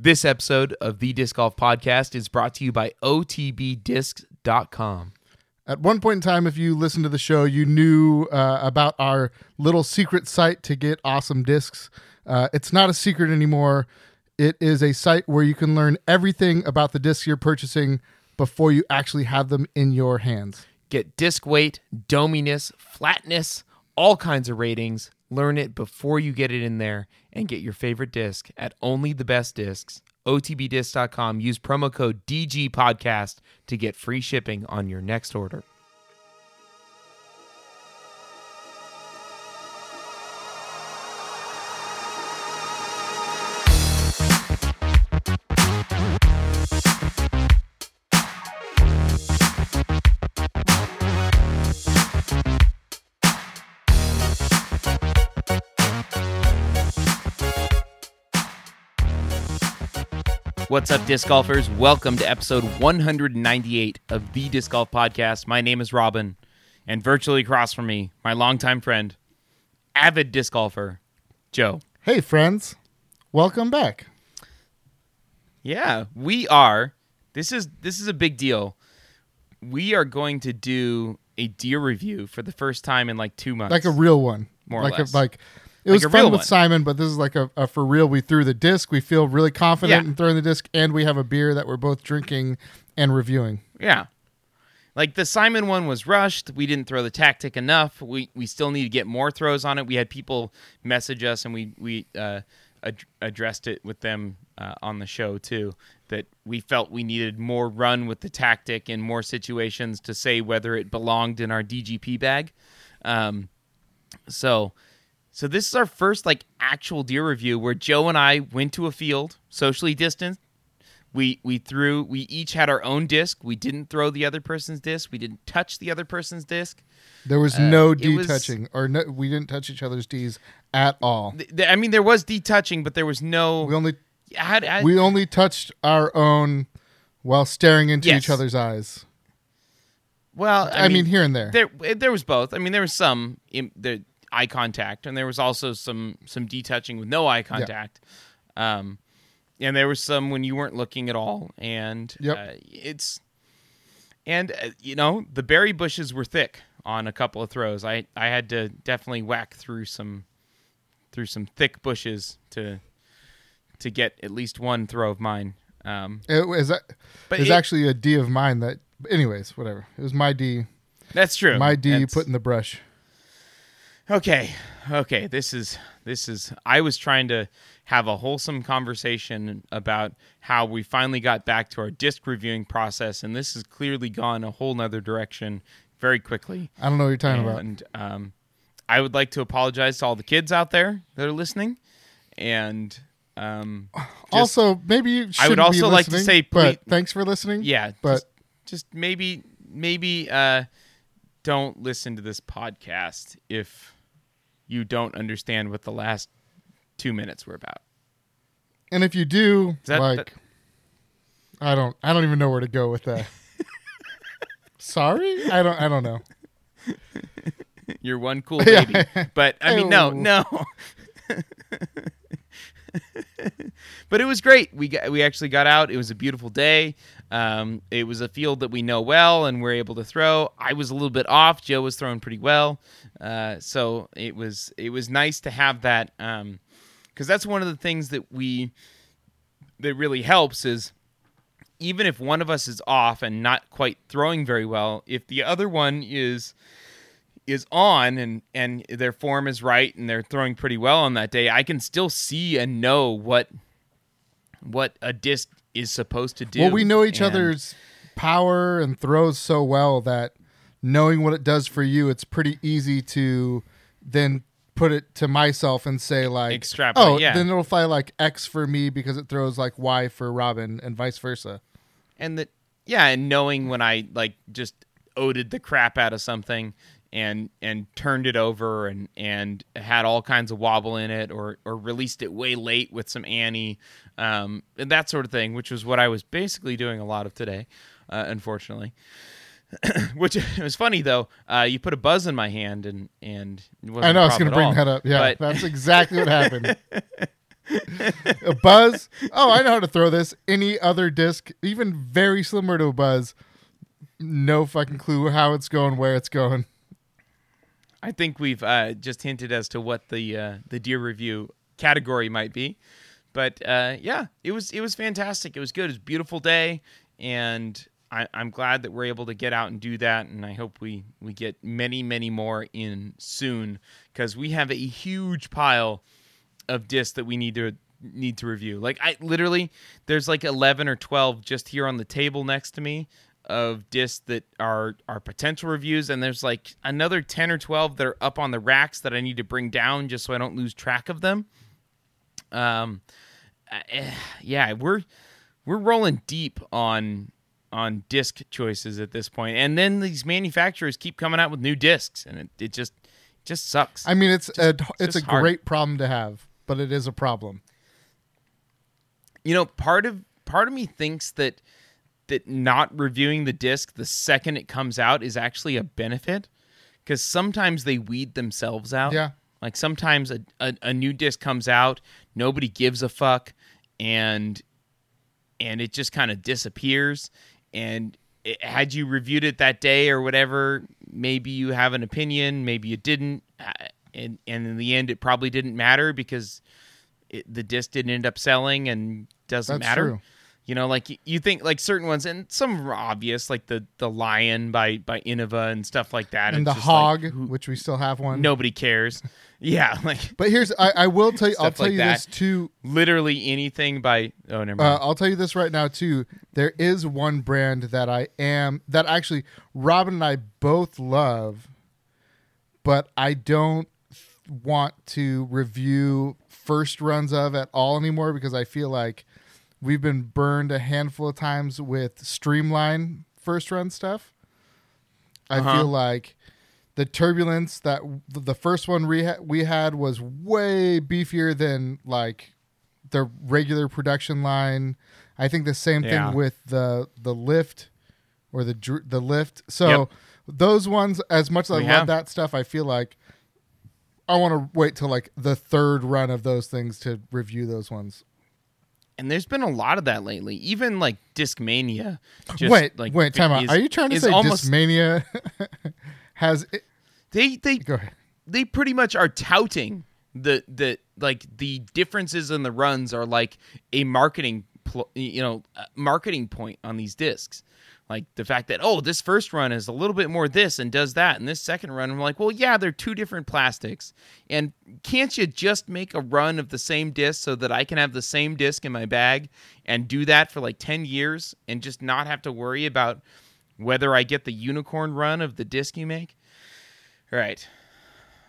This episode of the Disc Golf Podcast is brought to you by OTBDiscs.com. At one point in time, if you listened to the show, you knew about our little secret site to get awesome discs. It's not a secret anymore. It is a site where you can learn everything about the discs you're purchasing before you actually have them in your hands. Get disc weight, dominess, flatness, all kinds of ratings. Learn it before you get it in there and get your favorite disc at only the best discs. OTBDiscs.com. Use promo code DGPODCAST to get free shipping on your next order. What's up, disc golfers? Welcome to episode 198 of the Disc Golf Podcast. My name is Robin, and virtually across from me, my longtime friend, avid disc golfer, Joe. Hey, friends. Welcome back. Yeah, we are. This is a big deal. We are going to do a deer review for the first time in like 2 months. Like a real one. More like or less. It was fun with Simon, but this is like a for real. We threw the disc. We feel really confident in throwing the disc, and we have a beer that we're both drinking and reviewing. Yeah. Like the Simon one was rushed. We didn't throw the tactic enough. We still need to get more throws on it. We had people message us, and we addressed it with them on the show, too, that we felt we needed more run with the tactic in more situations to say whether it belonged in our DGP bag. So this is our first like actual deer review where Joe and I went to a field, socially distanced. We each had our own disc. We didn't throw the other person's disc. We didn't touch the other person's disc. There was no de-touching, we didn't touch each other's Ds at all. There was de-touching, but there was no. We only touched our own while staring into each other's eyes. Well, I mean here and there. There was both. There was some. Eye contact, and there was also some detouching with no eye contact, and there was some when you weren't looking at all. And the berry bushes were thick on a couple of throws. I had to definitely whack through some thick bushes to get at least one throw of mine. It was actually a D of mine that, anyways, whatever. It was my D. That's true. My D put in the brush. Okay. This is. I was trying to have a wholesome conversation about how we finally got back to our disc reviewing process, and this has clearly gone a whole nother direction very quickly. I don't know what you're talking about. And I would like to apologize to all the kids out there that are listening. And also, maybe you shouldn't. I would also like to say, but thanks for listening. Yeah, but just maybe. Don't listen to this podcast if you don't understand what the last 2 minutes were about. And if you do, I don't even know where to go with that. Sorry? I don't know. You're one cool baby. But no. But it was great. We actually got out. It was a beautiful day. It was a field that we know well and we're able to throw. I was a little bit off. Joe was throwing pretty well. So it was nice to have that, because that's one of the things that really helps is even if one of us is off and not quite throwing very well, if the other one is on and their form is right and they're throwing pretty well on that day, I can still see and know what a disc is supposed to do. Well, we know each other's power and throws so well that knowing what it does for you, it's pretty easy to then put it to myself and say like, extrapolate, then it'll fly like X for me because it throws like Y for Robin and vice versa. And and knowing when I like just oated the crap out of something and turned it over and had all kinds of wobble in it or released it way late with some Annie, and that sort of thing, which was what I was basically doing a lot of today, unfortunately. Which it was funny, though. You put a buzz in my hand and it wasn't a problem at all. I was going to bring that up. Yeah, that's exactly what happened. A buzz? Oh, I know how to throw this. Any other disc, even very similar to a buzz, no fucking clue how it's going, where it's going. I think we've just hinted as to what the Deer Review category might be. But yeah, it was fantastic. It was good. It was a beautiful day, and I'm glad that we're able to get out and do that, and I hope we get many, many more in soon, because we have a huge pile of discs that we need to review. Like, I literally, there's like 11 or 12 just here on the table next to me of discs that are potential reviews, and there's like another 10 or 12 that are up on the racks that I need to bring down just so I don't lose track of them. Yeah, we're rolling deep on disc choices at this point, and then these manufacturers keep coming out with new discs, and it just sucks. I mean, it's a hard. Great problem to have, but it is a problem. You know, part of me thinks that not reviewing the disc the second it comes out is actually a benefit, because sometimes they weed themselves out. Yeah. Like, sometimes a new disc comes out, nobody gives a fuck, and it just kind of disappears. And had you reviewed it that day or whatever, maybe you have an opinion, maybe you didn't. And in the end, it probably didn't matter, because the disc didn't end up selling and doesn't That's matter. True. You know, like, you think, like, certain ones, and some are obvious, like the Lion by Innova and stuff like that. And it's the Hog, like, which we still have one. Nobody cares. Yeah. Like, but here's, I will tell you, I'll tell like you that. This too. Literally anything by, oh, never mind. I'll tell you this right now too. There is one brand that actually Robin and I both love, but I don't want to review first runs of at all anymore, because I feel like we've been burned a handful of times with Streamline first run stuff. I feel like the Turbulence, that the first one we had was way beefier than like the regular production line. I think the same thing with the Lift or the Lift. So those ones, as much as I love that stuff, I feel like I want to wait till like the third run of those things to review those ones. And there's been a lot of that lately. Even like Discmania. Wait, time out. Are you trying to say Discmania has it? They go ahead. They pretty much are touting the like the differences in the runs are like a marketing point on these discs. Like the fact that, oh, this first run is a little bit more this and does that, and this second run, I'm like, well, yeah, they're two different plastics. And can't you just make a run of the same disc so that I can have the same disc in my bag and do that for like 10 years and just not have to worry about whether I get the unicorn run of the disc you make? All right.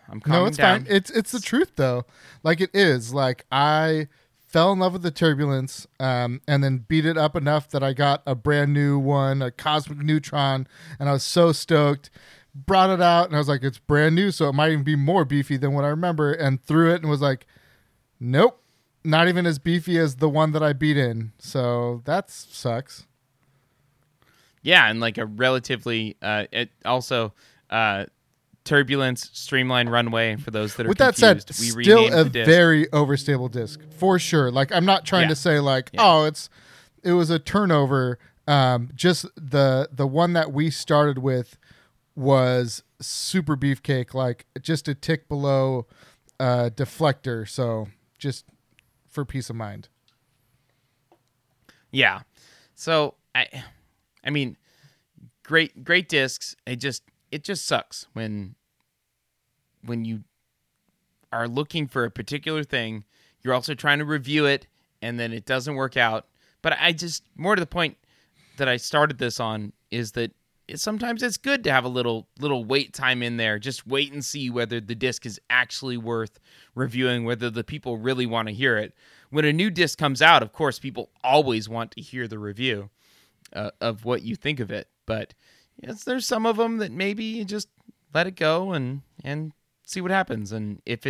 I'm calming down. No, it's fine. It's the truth, though. Like, it is. Like, I fell in love with the Turbulence, and then beat it up enough that I got a brand new one, a Cosmic Neutron, and I was so stoked. Brought it out, and I was like, it's brand new, so it might even be more beefy than what I remember, and threw it and was like, nope, not even as beefy as the one that I beat in. So that sucks. Yeah, and like a relatively, Turbulence, Streamline, Runway, for those that are with that confused, said, we still a disc. Very overstable disc, for sure. Like, I'm not trying to say, like, oh, it was a turnover. Just the one that we started with was super beefcake, like, just a tick below Deflector. So, just for peace of mind. Yeah. So, I mean, great discs. It just sucks when you are looking for a particular thing, you're also trying to review it, and then it doesn't work out. But I just, more to the point that I started this on, is that sometimes it's good to have a little wait time in there. Just wait and see whether the disc is actually worth reviewing, whether the people really want to hear it. When a new disc comes out, of course, people always want to hear the review of what you think of it. But yes, there's some of them that maybe you just let it go and see what happens. And if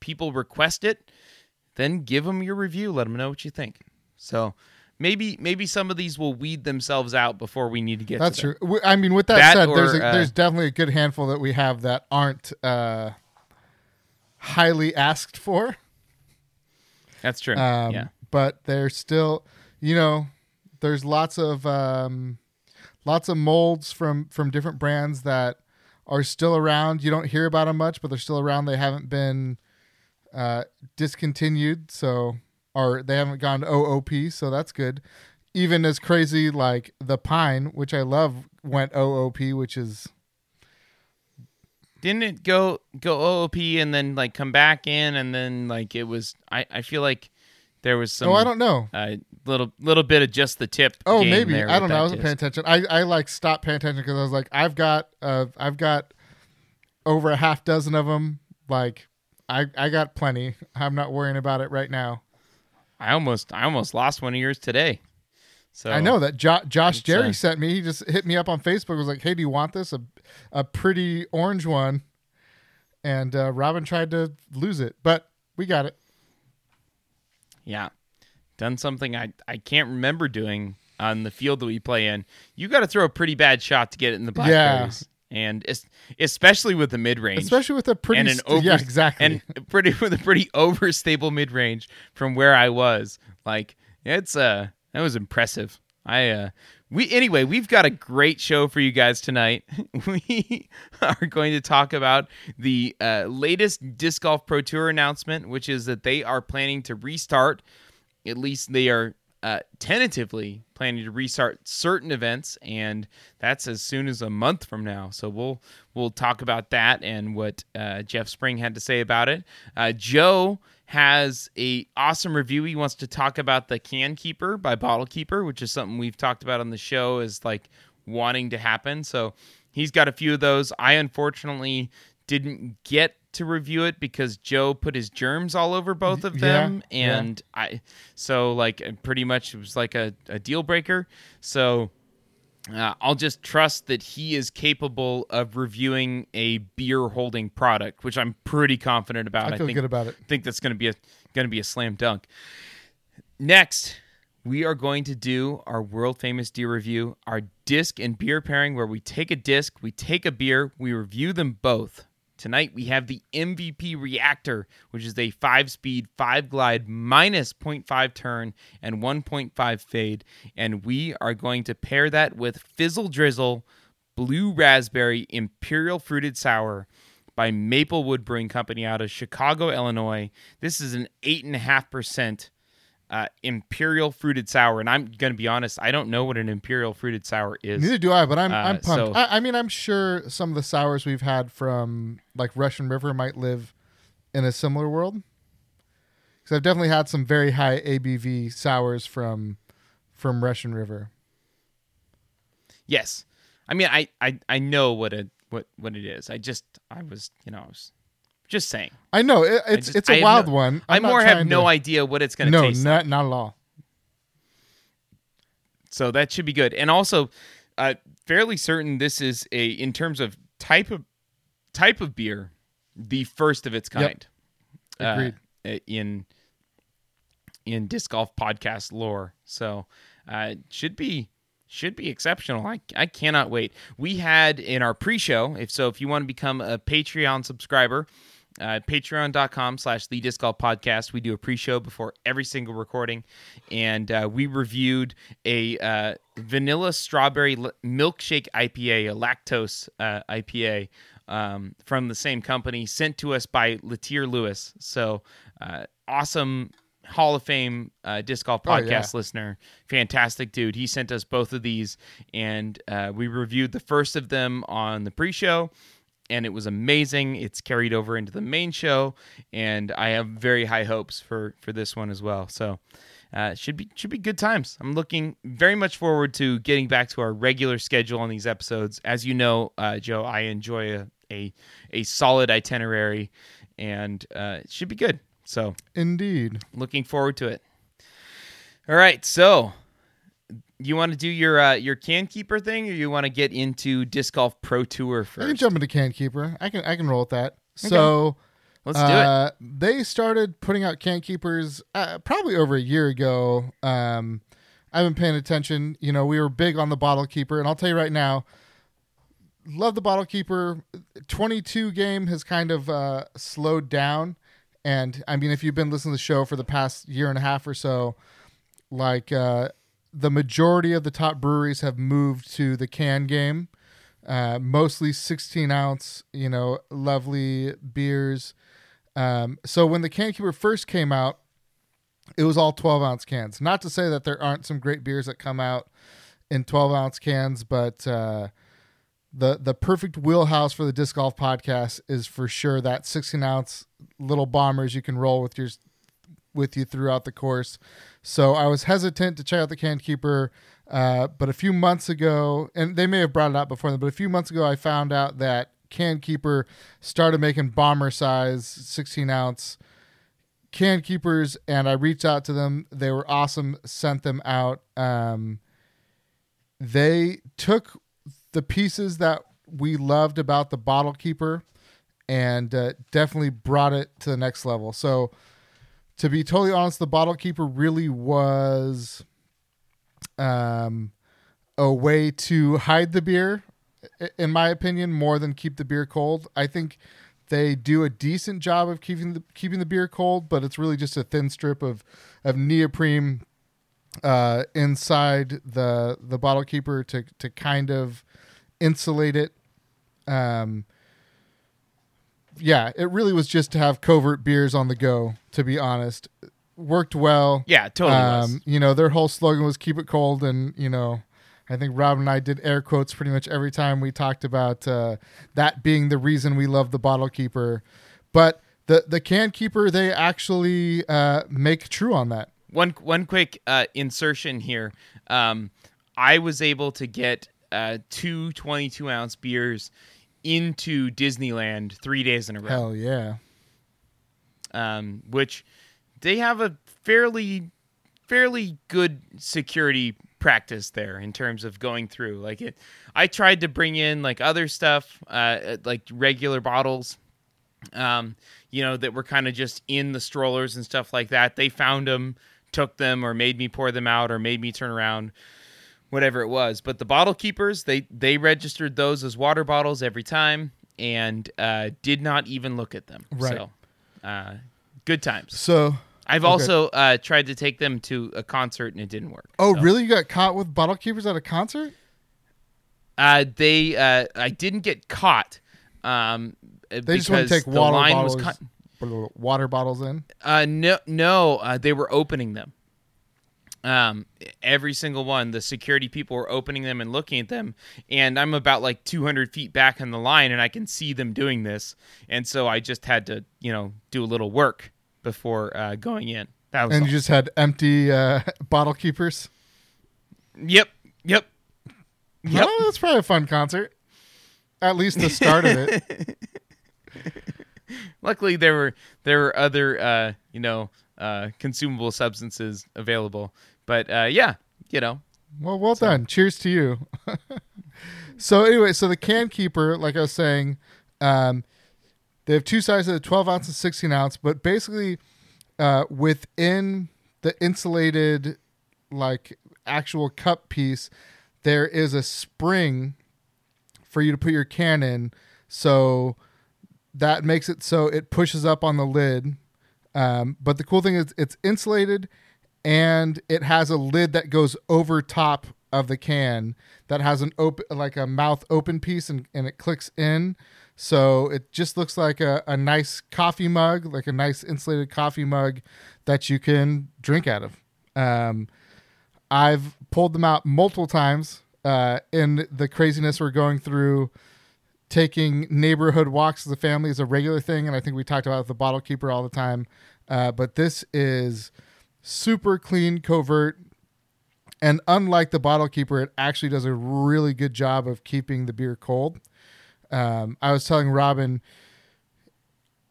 people request it, then give them your review. Let them know what you think. So maybe some of these will weed themselves out before we need to get to them. That's true. I mean, with that said, there's definitely a good handful that we have that aren't highly asked for. That's true. Yeah. But there's still, you know, there's lots of molds from different brands that are still around. You don't hear about them much, but they're still around. They haven't been discontinued, so they haven't gone to OOP, so that's good. Even as crazy like the Pine, which I love, went OOP, which is... Didn't it go OOP and then like come back in and then like it was... I feel like there was some... Oh, I don't know. Little bit of just the tip. Oh, game maybe. There I don't know. I wasn't paying attention. I like stopped paying attention because I was like, I've got over a half dozen of them. Like I got plenty. I'm not worrying about it right now. I almost lost one of yours today. So I know that Josh Jerry sent me. He just hit me up on Facebook. Was like, "Hey, do you want this? A pretty orange one." And Robin tried to lose it, but we got it. Yeah, done something I can't remember doing on the field that we play in. You got to throw a pretty bad shot to get it in the blackberries. Yeah. And especially with the mid range, especially with a pretty pretty overstable mid range from where I was. Like it's a. That was impressive. We've got a great show for you guys tonight. We are going to talk about the latest Disc Golf Pro Tour announcement, which is that they are planning to restart. At least they are tentatively planning to restart certain events, and that's as soon as a month from now. So we'll talk about that and what Jeff Spring had to say about it. Joe has a awesome review. He wants to talk about the Can Keeper by Bottle Keeper, which is something we've talked about on the show as like wanting to happen. So he's got a few of those. I unfortunately didn't get to review it because Joe put his germs all over both of them. Yeah, and yeah. It pretty much was like a deal breaker. So I'll just trust that he is capable of reviewing a beer-holding product, which I'm pretty confident about. I feel good about it. I think that's going to be a slam dunk. Next, we are going to do our world-famous deer review, our disc and beer pairing, where we take a disc, we take a beer, we review them both. Tonight, we have the MVP Reactor, which is a 5-speed, 5-glide, minus 0.5 turn, and 1.5 fade. And we are going to pair that with Fizzle Drizzle Blue Raspberry Imperial Fruited Sour by Maplewood Brewing Company out of Chicago, Illinois. This is an 8.5% Imperial Fruited Sour. And I'm going to be honest, I don't know what an Imperial Fruited Sour is. Neither do I, but I'm pumped. So, I mean, I'm sure some of the sours we've had from like Russian River might live in a similar world. Because I've definitely had some very high ABV sours from Russian River. Yes. I mean, I know what it is. Just saying. I know it's a wild one. I have no idea what it's going to taste. Not at all. So that should be good. And also, fairly certain this is in terms of type of beer, the first of its kind. Yep. Agreed. In disc golf podcast lore, so should be exceptional. I cannot wait. We had in our pre-show. If you want to become a Patreon subscriber. Patreon.com/TheDiscGolfPodcast. We do a pre-show before every single recording, and we reviewed a vanilla strawberry milkshake IPA, a lactose IPA from the same company, sent to us by Latier Lewis. So awesome Hall of Fame Disc Golf Podcast listener. Fantastic dude. He sent us both of these, and we reviewed the first of them on the pre-show. And it was amazing. It's carried over into the main show, and I have very high hopes for this one as well. So should be good times. I'm looking very much forward to getting back to our regular schedule on these episodes. As you know, Joe, I enjoy a solid itinerary, and it should be good. So indeed. Looking forward to it. All right, so you want to do your Can Keeper thing, or you want to get into Disc Golf Pro Tour first? I can jump into Can Keeper. I can roll with that. Okay. So let's do it. They started putting out Can Keepers probably over a year ago. I've been paying attention. You know, we were big on the Bottle Keeper, and I'll tell you right now, love the Bottle Keeper. 22 game has kind of slowed down, And I mean, if you've been listening to the show for the past year and a half or so, like the majority of the top breweries have moved to the can game, mostly 16 ounce, you know, lovely beers. So when the Can Keeper first came out, it was all 12 ounce cans. Not to say that there aren't some great beers that come out in 12 ounce cans, but the perfect wheelhouse for the Disc Golf Podcast is for sure that 16 ounce little bombers you can roll with your with you throughout the course. So I was hesitant to check out the Can Keeper, but a few months ago, and they may have brought it out before them, but a few months ago I found out that Can Keeper started making bomber size 16 ounce Can Keepers, and I reached out to them. They were awesome, sent them out. They took the pieces that we loved about the Bottle Keeper and definitely brought it to the next level. So to be totally honest, the Bottle Keeper really was a way to hide the beer, in my opinion, more than keep the beer cold. I think they do a decent job of keeping the beer cold, but it's really just a thin strip of neoprene inside the Bottle Keeper to kind of insulate it. Yeah, it really was just to have covert beers on the go, to be honest. Worked well. Yeah, totally. You know, their whole slogan was keep it cold, and, you know, I think Rob and I did air quotes pretty much every time we talked about that being the reason we love the Bottle Keeper. But the Can Keeper, they actually make true on that. One quick insertion here. I was able to get two 22-ounce beers into Disneyland 3 days in a row. Hell yeah. Which they have a fairly good security practice there in terms of going through like it. I tried to bring in like other stuff, like regular bottles, you know, that were kind of just in the strollers and stuff like that. They found them, took them, or made me pour them out, or made me turn around, whatever it was. But the Bottle Keepers, they registered those as water bottles every time and did not even look at them. Right. So, good times. So I've also tried to take them to a concert, and it didn't work. Oh, so. Really? You got caught with Bottle Keepers at a concert? I didn't get caught. They just want to take water bottles in? No, they were opening them. Every single one, the security people were opening them and looking at them, and I'm about like 200 feet back in the line, and I can see them doing this, and so I just had to, you know, do a little work before going in. That was and awesome. You just had empty Bottle Keepers? Yep. Oh, that's probably a fun concert. At least the start of it. Luckily, there were other consumable substances available, but yeah, you know. Well so. Done. Cheers to you. So anyway, so the Can Keeper, like I was saying, they have two sizes, 12 ounce and 16 ounce, but basically within the insulated, like actual cup piece, there is a spring for you to put your can in. So that makes it so it pushes up on the lid. But the cool thing is it's insulated and it has a lid that goes over top of the can that has an open, like a mouth open piece, and it clicks in. So it just looks like a nice coffee mug, like a nice insulated coffee mug that you can drink out of. I've pulled them out multiple times in the craziness we're going through. Taking neighborhood walks as a family is a regular thing, and I think we talked about the Bottle Keeper all the time. But this is super clean, covert, and unlike the Bottle Keeper, it actually does a really good job of keeping the beer cold. I was telling Robin,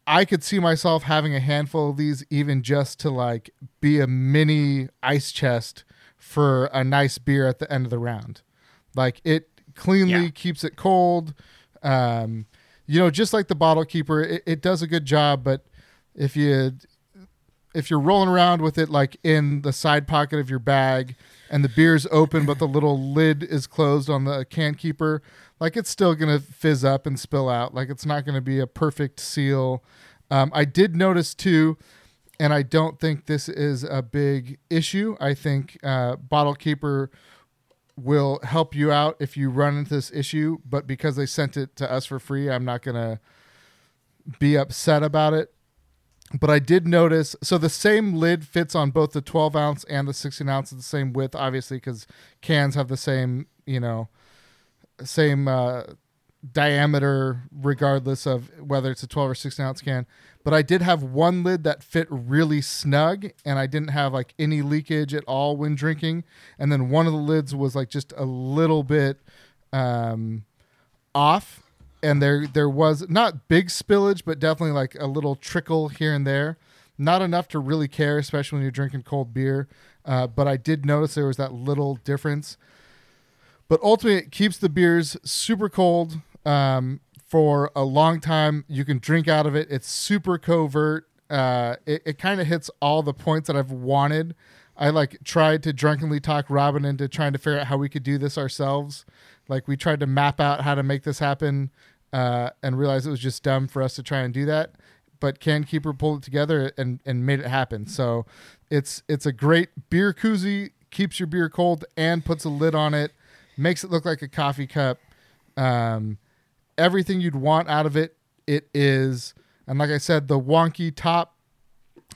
I could see myself having a handful of these even just to like be a mini ice chest for a nice beer at the end of the round. Like it cleanly keeps it cold. You know, just like the Bottle Keeper, it does a good job, but if you're rolling around with it, like in the side pocket of your bag and the beer's open, but the little lid is closed on the Can Keeper, like it's still going to fizz up and spill out. Like it's not going to be a perfect seal. I did notice too, and I don't think this is a big issue. I think Bottle Keeper will help you out if you run into this issue, but because they sent it to us for free, I'm not going to be upset about it. But I did notice, so the same lid fits on both the 12 ounce and the 16 ounce at the same width, obviously, because cans have the same, you know, same diameter regardless of whether it's a 12 or 16 ounce can. But I did have one lid that fit really snug, and I didn't have like any leakage at all when drinking. And then one of the lids was like just a little bit off. And there was not big spillage, but definitely like a little trickle here and there. Not enough to really care, especially when you're drinking cold beer. But I did notice there was that little difference. But ultimately, it keeps the beers super cold for a long time. You can drink out of it. It's super covert. It kind of hits all the points that I've wanted. I like tried to drunkenly talk Robin into trying to figure out how we could do this ourselves. Like we tried to map out how to make this happen. And realized it was just dumb for us to try and do that, but Can Keeper pulled it together and made it happen. So it's a great beer koozie, keeps your beer cold and puts a lid on it, makes it look like a coffee cup. Everything you'd want out of it, it is. And like I said, the wonky top,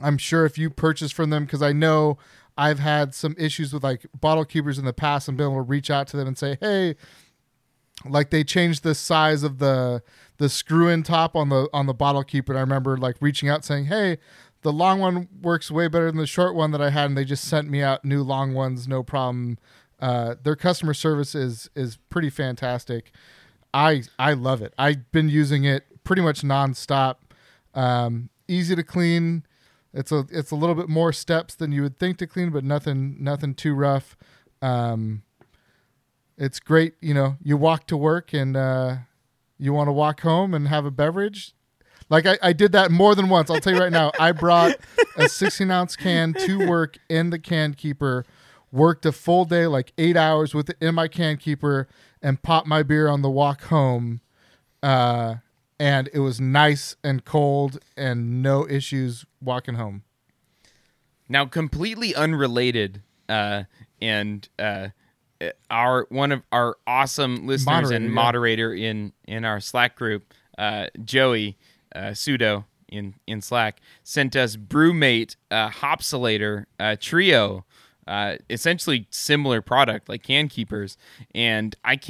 I'm sure if you purchase from them, because I know I've had some issues with like Bottle Keepers in the past and been able to reach out to them and say, hey, like they changed the size of the screw-in top on the Bottle Keeper. And I remember like reaching out saying, hey, the long one works way better than the short one that I had. And they just sent me out new long ones, no problem. Their customer service is pretty fantastic. I love it. I've been using it pretty much nonstop. Easy to clean. It's a little bit more steps than you would think to clean, but nothing too rough. It's great, you know, you walk to work and you want to walk home and have a beverage. Like I did that more than once. I'll tell you right now, I brought a 16-ounce can to work in the Can Keeper, worked a full day, like 8 hours with it in my Can Keeper, and popped my beer on the walk home. And it was nice and cold and no issues walking home. Now, completely unrelated our one of our awesome listeners moderator in our Slack group, Joey Pseudo in Slack, sent us BrewMate Hopsulator Trio, essentially similar product like Can Keepers, and I've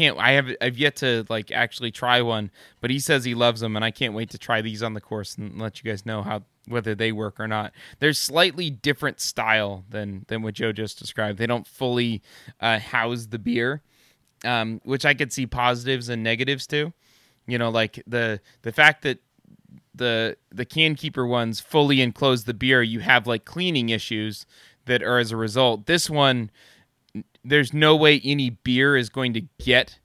yet to like actually try one, but he says he loves them, and I can't wait to try these on the course and let you guys know how whether they work or not. They're slightly different style than what Joe just described. They don't fully house the beer, which I could see positives and negatives to. You know, like the fact that the Can Keeper ones fully enclose the beer, you have like cleaning issues that are as a result. This one, there's no way any beer is going to get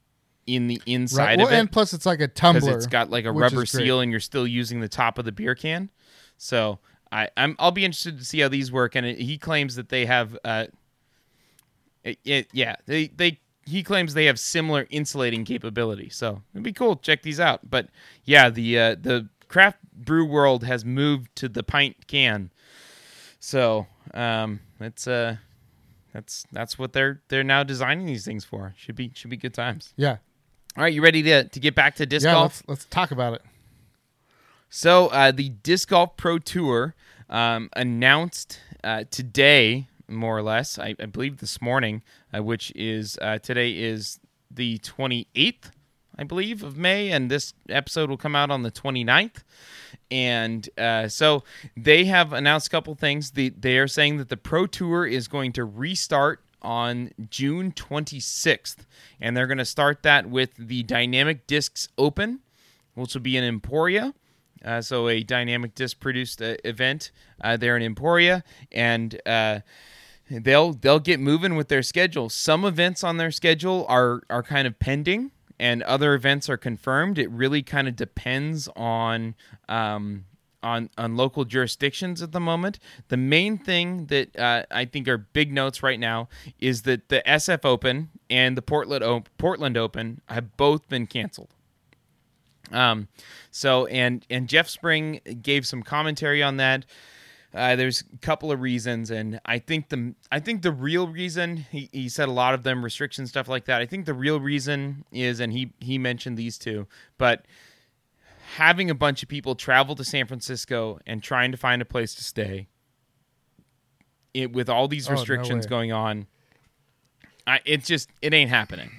in the inside right. Well, of it. And plus it's like a tumbler. Because it's got like a rubber seal and you're still using the top of the beer can. So I'll be interested to see how these work. And he claims that they have, he claims they have similar insulating capability. So it'd be cool. Check these out. But yeah, the craft brew world has moved to the pint can. So that's what they're now designing these things for. Should be good times. Yeah. All right, you ready to get back to disc golf? Let's talk about it. So the Disc Golf Pro Tour announced today, more or less, I believe this morning, which is today is the 28th, I believe, of May, and this episode will come out on the 29th. And so they have announced a couple things. They are saying that the Pro Tour is going to restart on June 26th, and they're going to start that with the Dynamic Discs Open, which will be in Emporia. So a dynamic disc produced event there in Emporia, and they'll get moving with their schedule. Some events on their schedule are kind of pending, and other events are confirmed. It really kind of depends on local jurisdictions at the moment. The main thing that I think are big notes right now is that the SF Open and the Portland Open have both been canceled. So Jeff Spring gave some commentary on that. There's a couple of reasons, and I think the real reason he said a lot of them restriction stuff like that. I think the real reason is, and he mentioned these two, but having a bunch of people travel to San Francisco and trying to find a place to stay, with all these restrictions going on, it ain't happening.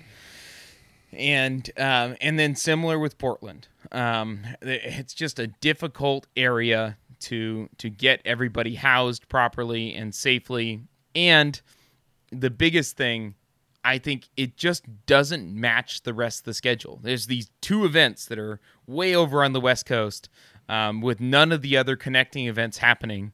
And then similar with Portland, it's just a difficult area to get everybody housed properly and safely. And the biggest thing, I think it just doesn't match the rest of the schedule. There's these two events that are way over on the West Coast, with none of the other connecting events happening,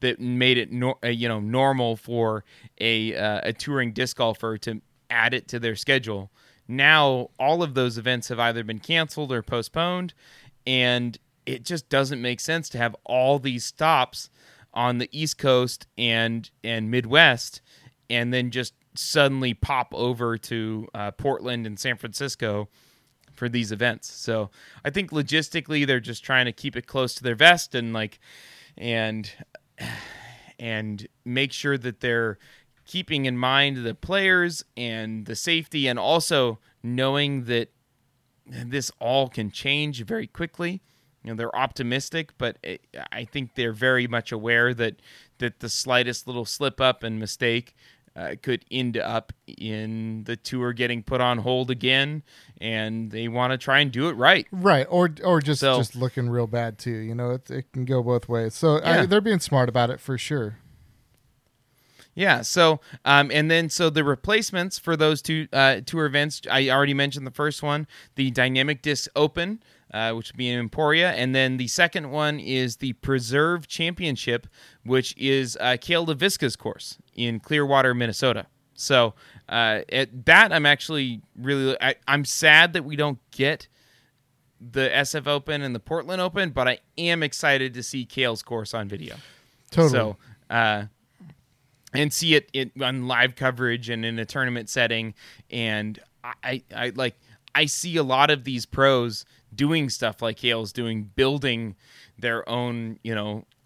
that made it normal for a touring disc golfer to add it to their schedule. Now all of those events have either been canceled or postponed, and it just doesn't make sense to have all these stops on the East Coast and Midwest, and then just suddenly pop over to Portland and San Francisco for these events. So I think logistically they're just trying to keep it close to their vest and make sure that they're keeping in mind the players and the safety, and also knowing that this all can change very quickly. You know, they're optimistic, but I think they're very much aware that the slightest little slip up and mistake could end up in the tour getting put on hold again, and they want to try and do it right. Right, or just looking real bad too. You know, it can go both ways. So yeah. They're being smart about it for sure. Yeah, so and then the replacements for those two tour events, I already mentioned the first one, the Dynamic Disc Open, which would be in Emporia, and then the second one is the Preserve Championship, which is Kale LaVisca's course in Clearwater, Minnesota. So at that, I'm actually really I'm sad that we don't get the SF Open and the Portland Open, but I am excited to see Kale's course on video. Totally. So, and see it on live coverage and in a tournament setting. And I see a lot of these pros doing stuff like Kale's doing, building their own,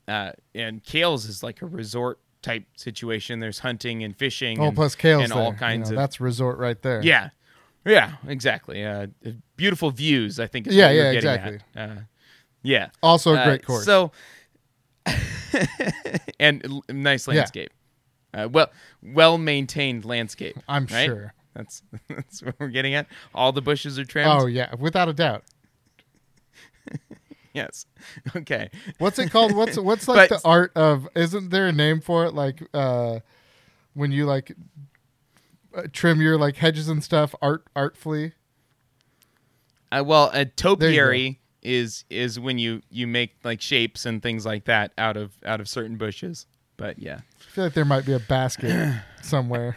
and Kale's is like a resort type situation. There's hunting and fishing plus Kale's and all kinds of. That's resort right there. Yeah. Yeah, exactly. Beautiful views, I think. Is what you're exactly. At. Yeah. Also a great course. So, and nice landscape. Yeah. Well-maintained landscape. I'm right? Sure. That's what we're getting at. All the bushes are trimmed. Oh, yeah. Without a doubt. Yes. Okay. What's it called? What's like the art of... Isn't there a name for it? Like when you like trim your like hedges and stuff artfully? A topiary is when you make like shapes and things like that out of certain bushes. But yeah, I feel like there might be a basket somewhere.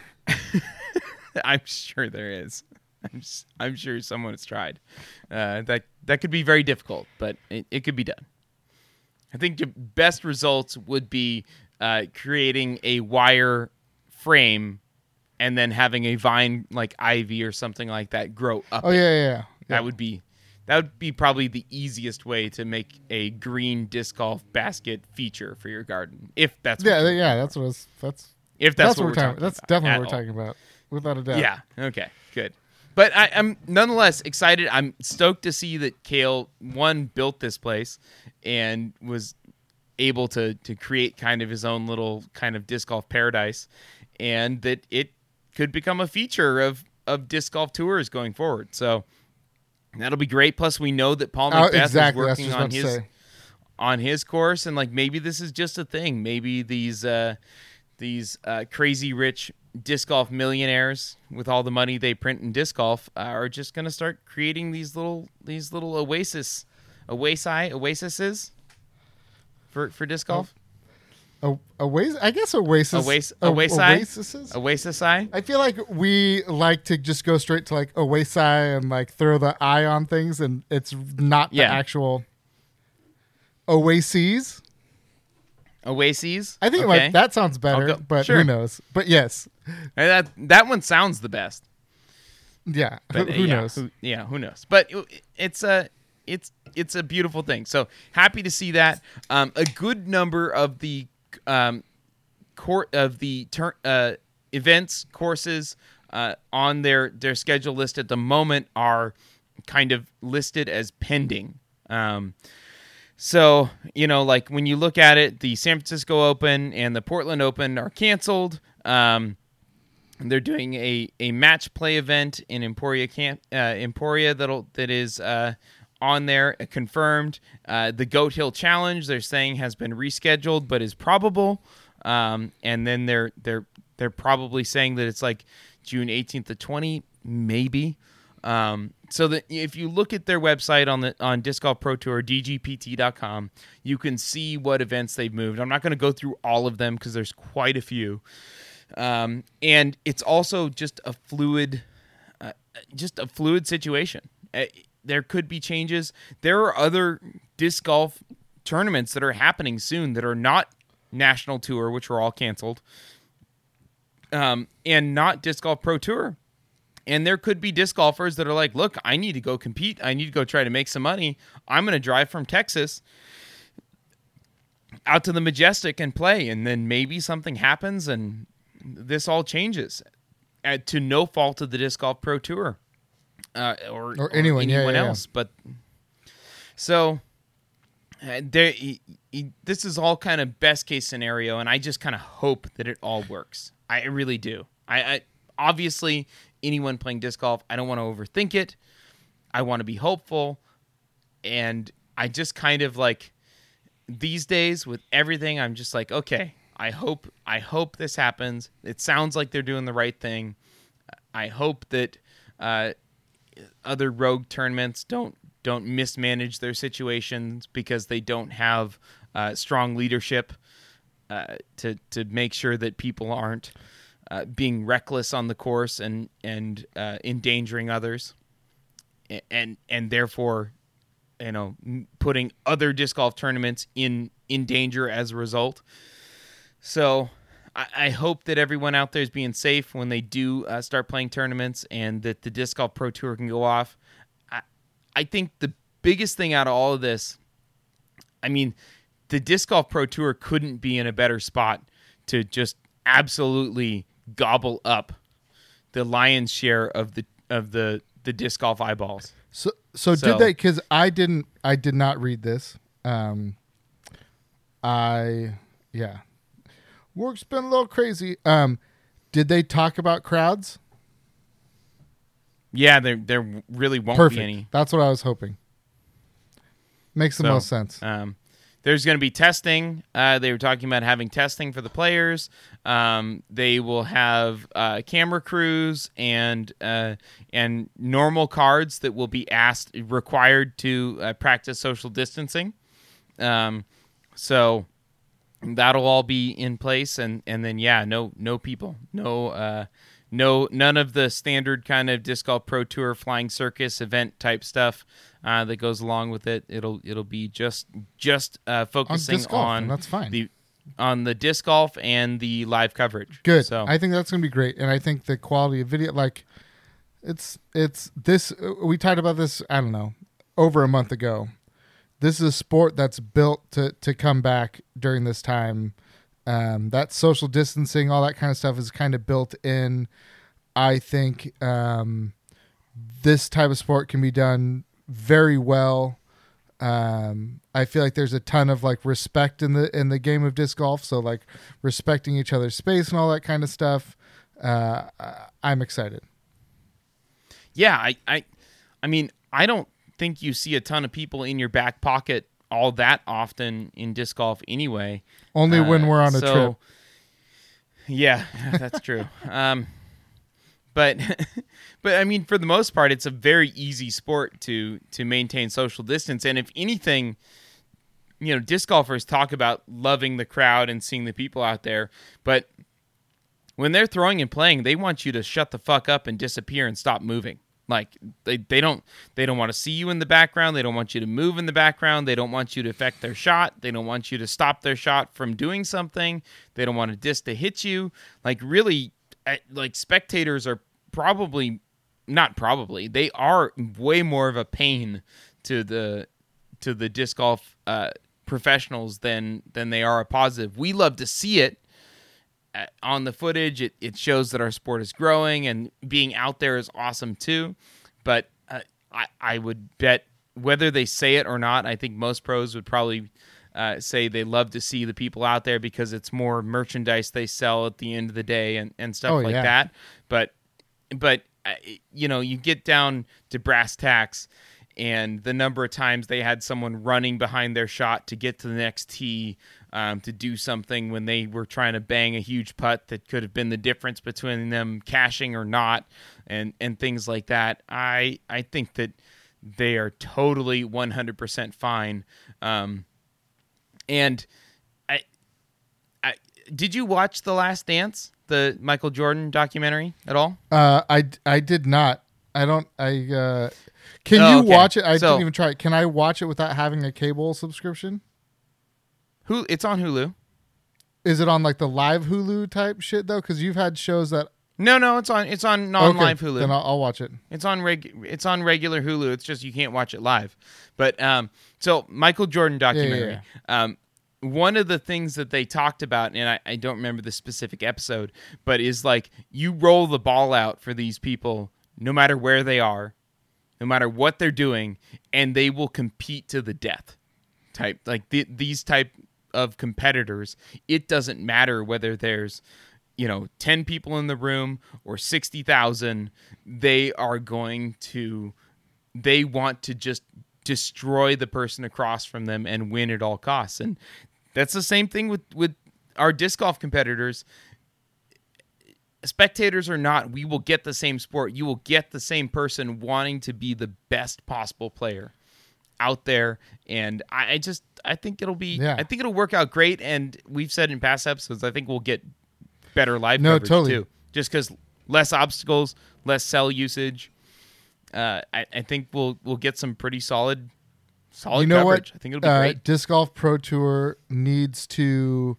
I'm sure there is. I'm sure someone has tried. That could be very difficult, but it could be done. I think the best results would be creating a wire frame and then having a vine like ivy or something like that grow up. Oh yeah, yeah, yeah. That would be probably the easiest way to make a green disc golf basket feature for your garden, if that's what that's definitely what we're talking about, without a doubt. Yeah. Okay. Good. But I'm nonetheless excited. I'm stoked to see that Kale built this place and was able to create kind of his own little kind of disc golf paradise, and that it could become a feature of disc golf tours going forward. So. That'll be great. Plus, we know that Paul McBeth is working on his course, and like maybe this is just a thing. Maybe these crazy rich disc golf millionaires with all the money they print in disc golf are just going to start creating these little oases for disc golf. Oasis. I feel like we like to just go straight to like oasis and like throw the I on things, and it's not the actual oases. Oases. I think like that sounds better, but sure. Who knows? But yes, that one sounds the best. Yeah, who knows? But it's it's a beautiful thing. So happy to see that. A good number of the events, courses on their schedule list at the moment are kind of listed as pending. So, you know, like when you look at it, the San Francisco Open and the Portland Open are canceled. They're doing a match play event in Emporia, Emporia that is on there, confirmed. The Goat Hill Challenge, they're saying, has been rescheduled but is probable. And then they're probably saying that it's like June 18th to 20, maybe. So that if you look at their website on Disc Golf Pro Tour, dgpt.com, you can see what events they've moved. I'm not going to go through all of them because there's quite a few. And it's also just a fluid situation. There could be changes. There are other disc golf tournaments that are happening soon that are not National Tour, which were all canceled, and not Disc Golf Pro Tour. And there could be disc golfers that are like, look, I need to go compete. I need to go try to make some money. I'm going to drive from Texas out to the Majestic and play. And then maybe something happens and this all changes to no fault of the Disc Golf Pro Tour or anyone else. But so this is all kind of best case scenario. And I just kind of hope that it all works. I really do. I obviously, anyone playing disc golf, I don't want to overthink it. I want to be hopeful. And I just kind of like these days with everything, I'm just like, okay, I hope this happens. It sounds like they're doing the right thing. I hope that other rogue tournaments don't mismanage their situations because they don't have strong leadership to make sure that people aren't being reckless on the course and endangering others, and therefore, you know, putting other disc golf tournaments in danger as a result. So I hope that everyone out there is being safe when they do start playing tournaments, and that the Disc Golf Pro Tour can go off. I think the biggest thing out of all of this, I mean, the Disc Golf Pro Tour couldn't be in a better spot to just absolutely gobble up the lion's share of the disc golf eyeballs. So did they? Because I did not read this. Work's been a little crazy. Did they talk about crowds? Yeah, there really won't be any. That's what I was hoping. Makes the most sense. There's going to be testing. They were talking about having testing for the players. They will have camera crews and normal cards that will be required to practice social distancing. So that'll all be in place. And then no people, no none of the standard kind of Disc Golf Pro Tour flying circus event type stuff. That goes along with it. It'll be just focusing on disc golf, and that's fine. On the disc golf and the live coverage. Good. So I think that's going to be great, and I think the quality of video, like it's this. We talked about this, I don't know, over a month ago. This is a sport that's built to come back during this time. That social distancing, all that kind of stuff, is kind of built in. I think this type of sport can be done very well. I feel like there's a ton of like respect in the game of disc golf, so like respecting each other's space and all that kind of stuff. I'm excited. Yeah, I mean, I don't think you see a ton of people in your back pocket all that often in disc golf anyway. Only when we're on a trip. Yeah, that's true. But I mean, for the most part, it's a very easy sport to maintain social distance. And if anything, you know, disc golfers talk about loving the crowd and seeing the people out there. But when they're throwing and playing, they want you to shut the fuck up and disappear and stop moving. Like they don't want to see you in the background. They don't want you to move in the background. They don't want you to affect their shot. They don't want you to stop their shot from doing something. They don't want a disc to hit you. Like really. Like spectators are they are way more of a pain to the disc golf professionals than they are a positive. We love to see it on the footage. It shows that our sport is growing, and being out there is awesome too. But I would bet, whether they say it or not, I think most pros would probably say they love to see the people out there because it's more merchandise they sell at the end of the day and stuff like that. But you know, you get down to brass tacks, and the number of times they had someone running behind their shot to get to the next tee to do something when they were trying to bang a huge putt that could have been the difference between them cashing or not, and things like that. I think that they are totally 100% fine. And I did you watch The Last Dance, the Michael Jordan documentary, at all? I did not. I don't. Can you watch it? I didn't even try it. Can I watch it without having a cable subscription? It's on Hulu. Is it on like the live Hulu type shit though? Because you've had shows that. No, it's on non-live Hulu. Then I'll watch it. It's on regular Hulu. It's just you can't watch it live. But so Michael Jordan documentary. Yeah. One of the things that they talked about, and I don't remember the specific episode, but is like you roll the ball out for these people no matter where they are, no matter what they're doing, and they will compete to the death. Type like these type of competitors, it doesn't matter whether there's 10 people in the room or 60,000. They want to just destroy the person across from them and win at all costs. And that's the same thing with our disc golf competitors. Spectators or not, we will get the same sport. You will get the same person wanting to be the best possible player out there. And I think it'll be, yeah. I think it'll work out great. And we've said in past episodes, I think we'll get better live coverage too, just because less obstacles, less cell usage. I think we'll get some pretty solid coverage. What? I think it'll be great. Disc Golf Pro Tour needs to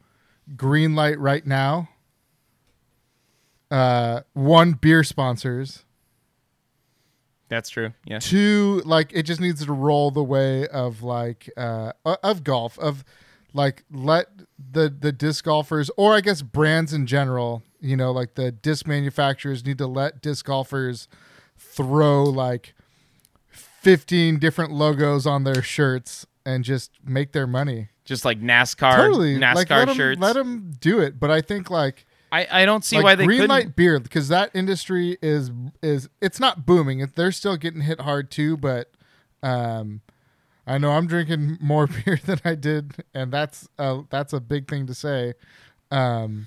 green light right now. One, beer sponsors. That's true. Yeah. Two, like it just needs to roll the way of like of golf, of like let the disc golfers, or I guess brands in general, like the disc manufacturers need to let disc golfers throw like 15 different logos on their shirts and just make their money. Just like NASCAR, totally. NASCAR like, shirts. Let them do it, but I think like. I don't see like why they green couldn't. Light beer, because that industry is it's not booming. They're still getting hit hard too, but I know I'm drinking more beer than I did, and that's a big thing to say. I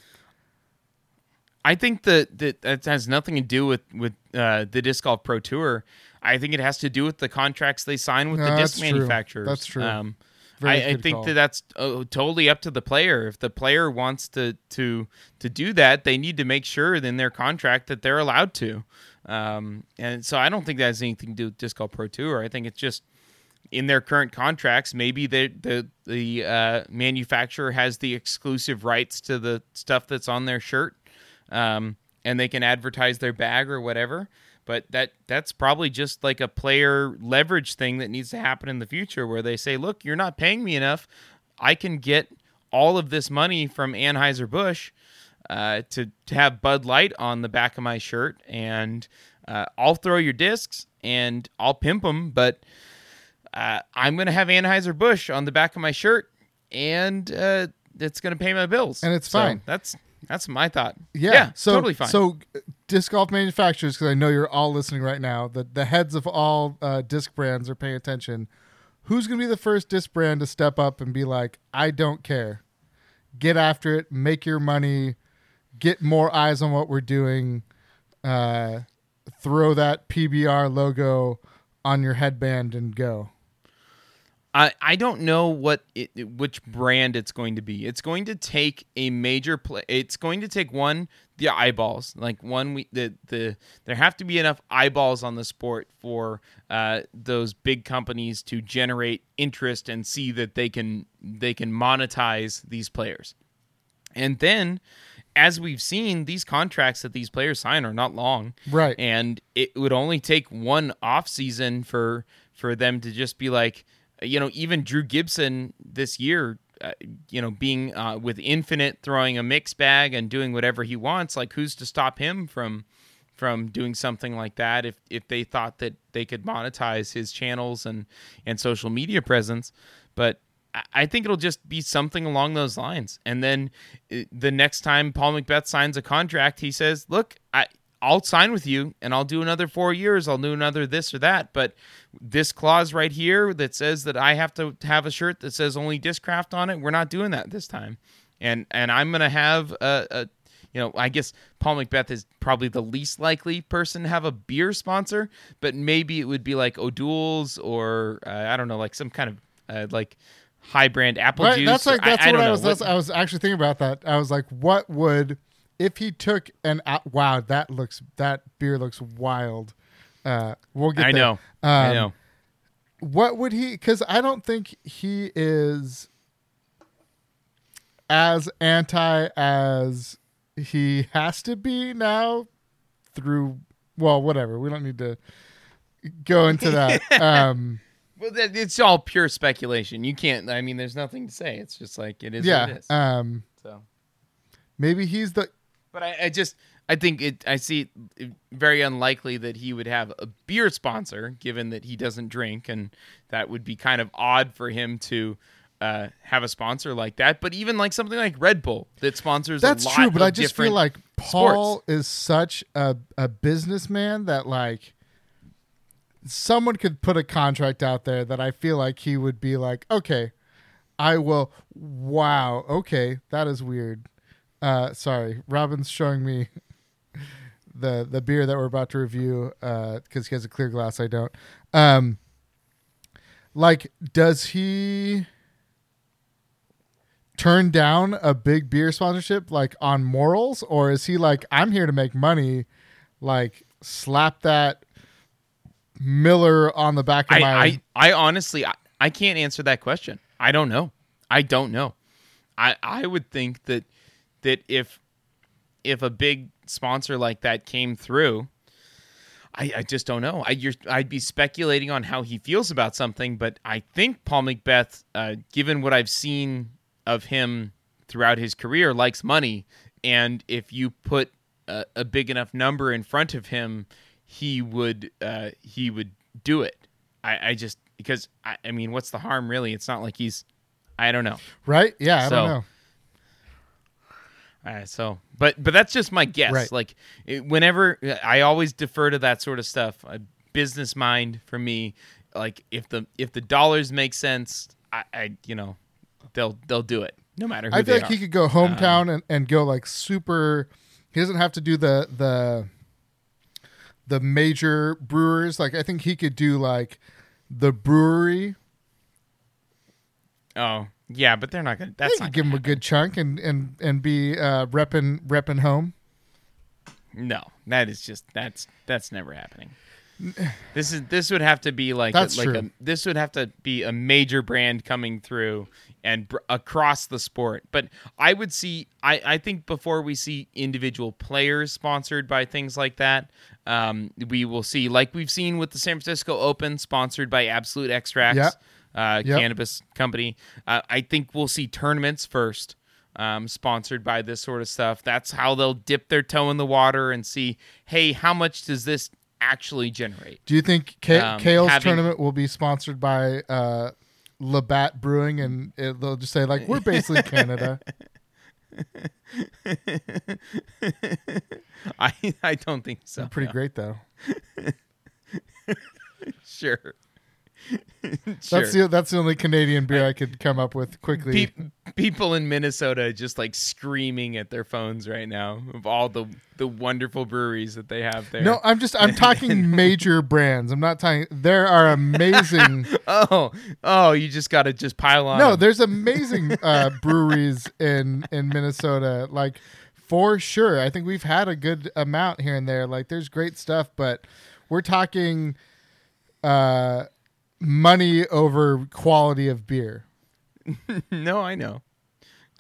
think that has nothing to do with the Disc Golf Pro Tour. I think it has to do with the contracts they sign with the disc manufacturers. True. That's true. I think call. That's totally up to the player. If the player wants to do that, they need to make sure in their contract that they're allowed to. And so I don't think that has anything to do with Disc Golf Pro Tour. I think it's just in their current contracts, maybe the manufacturer has the exclusive rights to the stuff that's on their shirt, and they can advertise their bag or whatever. But that's probably just like a player leverage thing that needs to happen in the future, where they say, look, you're not paying me enough. I can get all of this money from Anheuser-Busch to have Bud Light on the back of my shirt, and I'll throw your discs and I'll pimp them, but I'm going to have Anheuser-Busch on the back of my shirt, and it's going to pay my bills. And it's fine. That's my thought. Yeah, so, totally fine. So disc golf manufacturers, because I know you're all listening right now, the heads of all disc brands are paying attention. Who's going to be the first disc brand to step up and be like, I don't care. Get after it. Make your money. Get more eyes on what we're doing. Throw that PBR logo on your headband and go. I don't know which brand it's going to be. It's going to take a major play. It's going to take one, the eyeballs. Like there have to be enough eyeballs on the sport for those big companies to generate interest and see that they can monetize these players. And then, as we've seen, these contracts that these players sign are not long, right? And it would only take one off season for. for them to just be like, you know, even Drew Gibson this year, you know, being with Infinite, throwing a mix bag and doing whatever he wants, like who's to stop him from doing something like that if they thought that they could monetize his channels and social media presence. But I think it'll just be something along those lines. And then the next time Paul McBeth signs a contract, he says, look, I'll sign with you and I'll do another 4 years. I'll do another this or that. But this clause right here that says that I have to have a shirt that says only Discraft on it, we're not doing that this time. And I'm going to have a you know, I guess Paul McBeth is probably the least likely person to have a beer sponsor, but maybe it would be like O'Doul's or I don't know, like some kind of like high brand apple juice. That's like that's I what I was. I was actually thinking about that. I was like, what would if he took an wow? That beer looks wild. We'll get. I know. I know. What would he? Because I don't think he is as anti as he has to be now through, well, whatever. We don't need to go into that. Well, it's all pure speculation. You can't, I mean, there's nothing to say. It's just like, it is what it is. So maybe he's the, but I think I see it very unlikely that he would have a beer sponsor given that he doesn't drink. And that would be kind of odd for him to, have a sponsor like that, but even like something like Red Bull that sponsors that's a lot true, but of I just feel like Paul sports. Is such a businessman that like someone could put a contract out there that I feel like he would be like, okay, I will. Wow. Okay. That is weird. Sorry. Robin's showing me the beer that we're about to review. 'Cause he has a clear glass. I don't, like, does he turn down a big beer sponsorship like on morals, or is he like, I'm here to make money, like slap that Miller on the back of I honestly I can't answer that question. I don't know. I would think that if a big sponsor like that came through, I just don't know. I'd be speculating on how he feels about something, but I think Paul McBeth, given what I've seen of him throughout his career, likes money. And if you put a big enough number in front of him, he would do it. I mean, what's the harm really? It's not like he's, I don't know. Right. Yeah. Don't know. So, but that's just my guess. Right. Like whenever I always defer to that sort of stuff, a business mind for me, like if the dollars make sense, I you know, They'll do it no matter who they are. I feel like he could go hometown and go like super. He doesn't have to do the major brewers. Like I think he could do like the brewery. Oh yeah, but they're not gonna. That's not give him a good chunk and be repping home. No, that's never happening. This would have to be like this would have to be a major brand coming through and across the sport. But I would see I think before we see individual players sponsored by things like that, we will see, like we've seen with the San Francisco Open, sponsored by Absolute Extracts, cannabis company. I think we'll see tournaments first. Sponsored by this sort of stuff. That's how they'll dip their toe in the water and see, hey, how much does this actually generate? Do you think Kale's tournament will be sponsored by Labatt Brewing, and they'll just say like, we're basically Canada? I don't think so. You're pretty great though. Sure. That's the only Canadian beer I could come up with quickly. People in Minnesota just like screaming at their phones right now of all the wonderful breweries that they have there. No, I'm talking major brands. I'm not talking. There are amazing. oh, you just got to just pile on. No, there's amazing breweries in Minnesota, like for sure. I think we've had a good amount here and there. Like there's great stuff, but we're talking. Money over quality of beer. No, I know.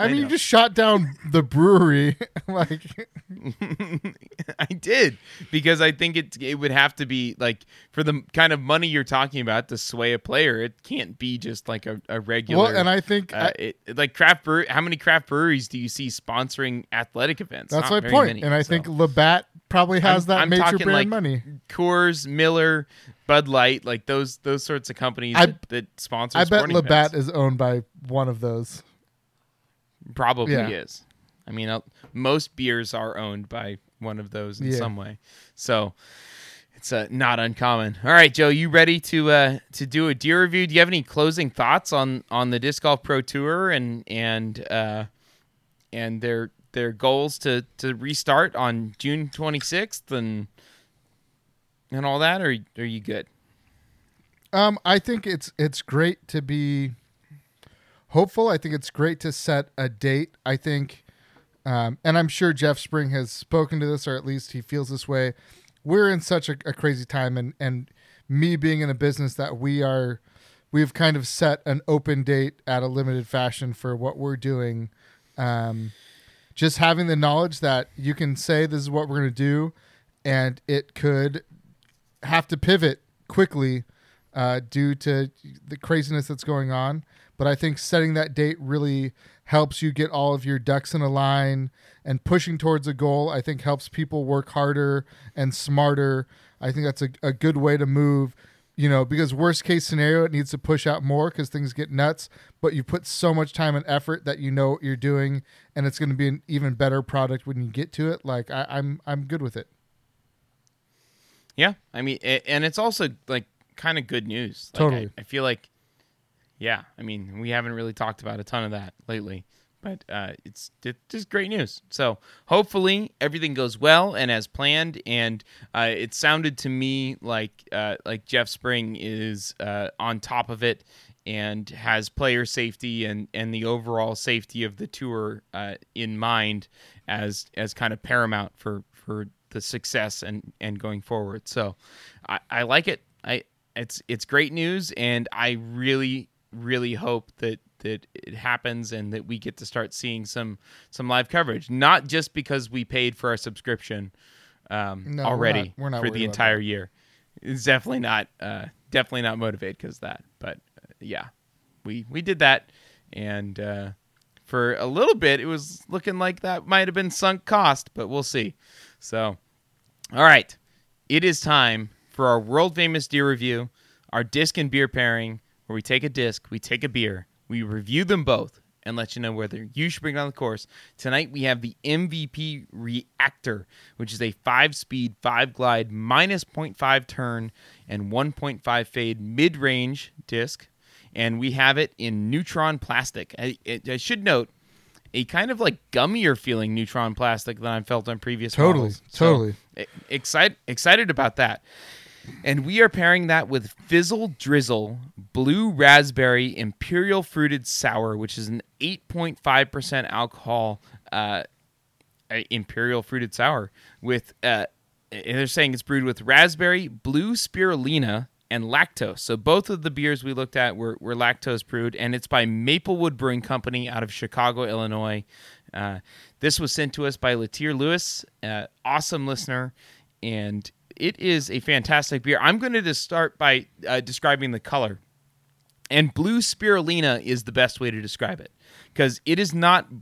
I mean, you just shot down the brewery. Like, I did, because I think it would have to be like, for the kind of money you're talking about to sway a player, it can't be just like a regular. Well, and I think like craft brewery. How many craft breweries do you see sponsoring athletic events? That's my point. Many, and I think Labatt probably has I'm major brand like money. Coors, Miller, Bud Light, like those sorts of companies that sponsor. I bet Labatt is owned by one of those. Probably is. I mean, most beers are owned by one of those in some way, so it's not uncommon. All right, Joe, you ready to do a deer review? Do you have any closing thoughts on the Disc Golf Pro Tour and their goals to restart on June 26th and all that? Or are you good? I think it's great to be hopeful. I think it's great to set a date. I think, and I'm sure Jeff Spring has spoken to this, or at least he feels this way. We're in such a crazy time, and me being in a business that we've kind of set an open date at a limited fashion for what we're doing. Just having the knowledge that you can say this is what we're going to do, and it could have to pivot quickly due to the craziness that's going on. But I think setting that date really helps you get all of your ducks in a line, and pushing towards a goal, I think, helps people work harder and smarter. I think that's a good way to move, because worst case scenario, it needs to push out more because things get nuts, but you put so much time and effort that you know what you're doing, and it's going to be an even better product when you get to it. Like, I'm good with it. Yeah. I mean, and it's also like kind of good news. Like, totally. I feel like, yeah, I mean, we haven't really talked about a ton of that lately, but it's just great news. So hopefully everything goes well and as planned, and it sounded to me like Jeff Spring is on top of it and has player safety and the overall safety of the tour in mind as kind of paramount for the success and going forward. So I like it. It's great news, and I really hope that it happens and that we get to start seeing some live coverage, not just because we paid for our subscription already we're not for the entire year. It's definitely not motivated because of that, but we did that, and for a little bit it was looking like that might have been sunk cost, but we'll see. So all right, it is time for our world famous deer review, our disc and beer pairing, where we take a disc, we take a beer, we review them both, and let you know whether you should bring it on the course. Tonight we have the MVP Reactor, which is a 5-speed, 5-glide, minus 0.5 turn, and 1.5 fade mid-range disc, and we have it in Neutron plastic. I should note, a kind of like gummier feeling Neutron plastic than I felt on previous models. Totally. So, excited about that. And we are pairing that with Fizzle Drizzle Blue Raspberry Imperial Fruited Sour, which is an 8.5% alcohol Imperial Fruited Sour. With they're saying it's brewed with raspberry, blue spirulina, and lactose. So both of the beers we looked at were lactose brewed, and it's by Maplewood Brewing Company out of Chicago, Illinois. This was sent to us by Latier Lewis, awesome listener, and it is a fantastic beer. I'm going to just start by describing the color. And blue spirulina is the best way to describe it, because it is green.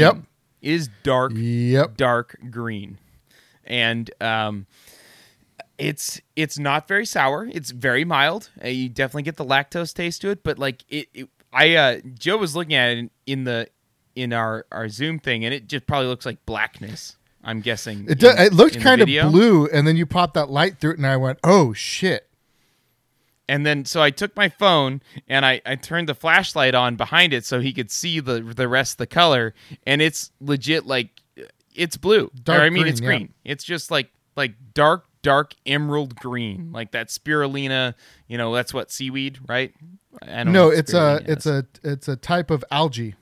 Yep. It is dark green. And it's not very sour. It's very mild. You definitely get the lactose taste to it, but like Joe was looking at it in our Zoom thing, and it just probably looks like blackness, I'm guessing. It looked kind of blue, and then you popped that light through it, and I went, oh, shit. And then so I took my phone, and I turned the flashlight on behind it so he could see the rest of the color, and it's legit like it's blue. It's green. Yeah. It's just like dark emerald green, like that spirulina. That's what seaweed, right? I don't know. It's a type of algae.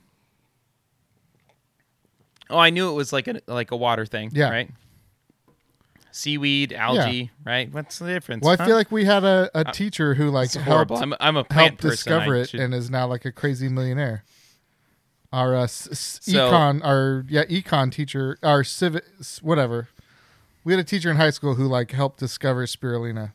Oh, I knew it was like a water thing, yeah. Right? Seaweed, algae, right? What's the difference? Well, I feel like we had a teacher who like helped discover it and is now like a crazy millionaire. Our econ teacher, our civics, whatever. We had a teacher in high school who like helped discover spirulina.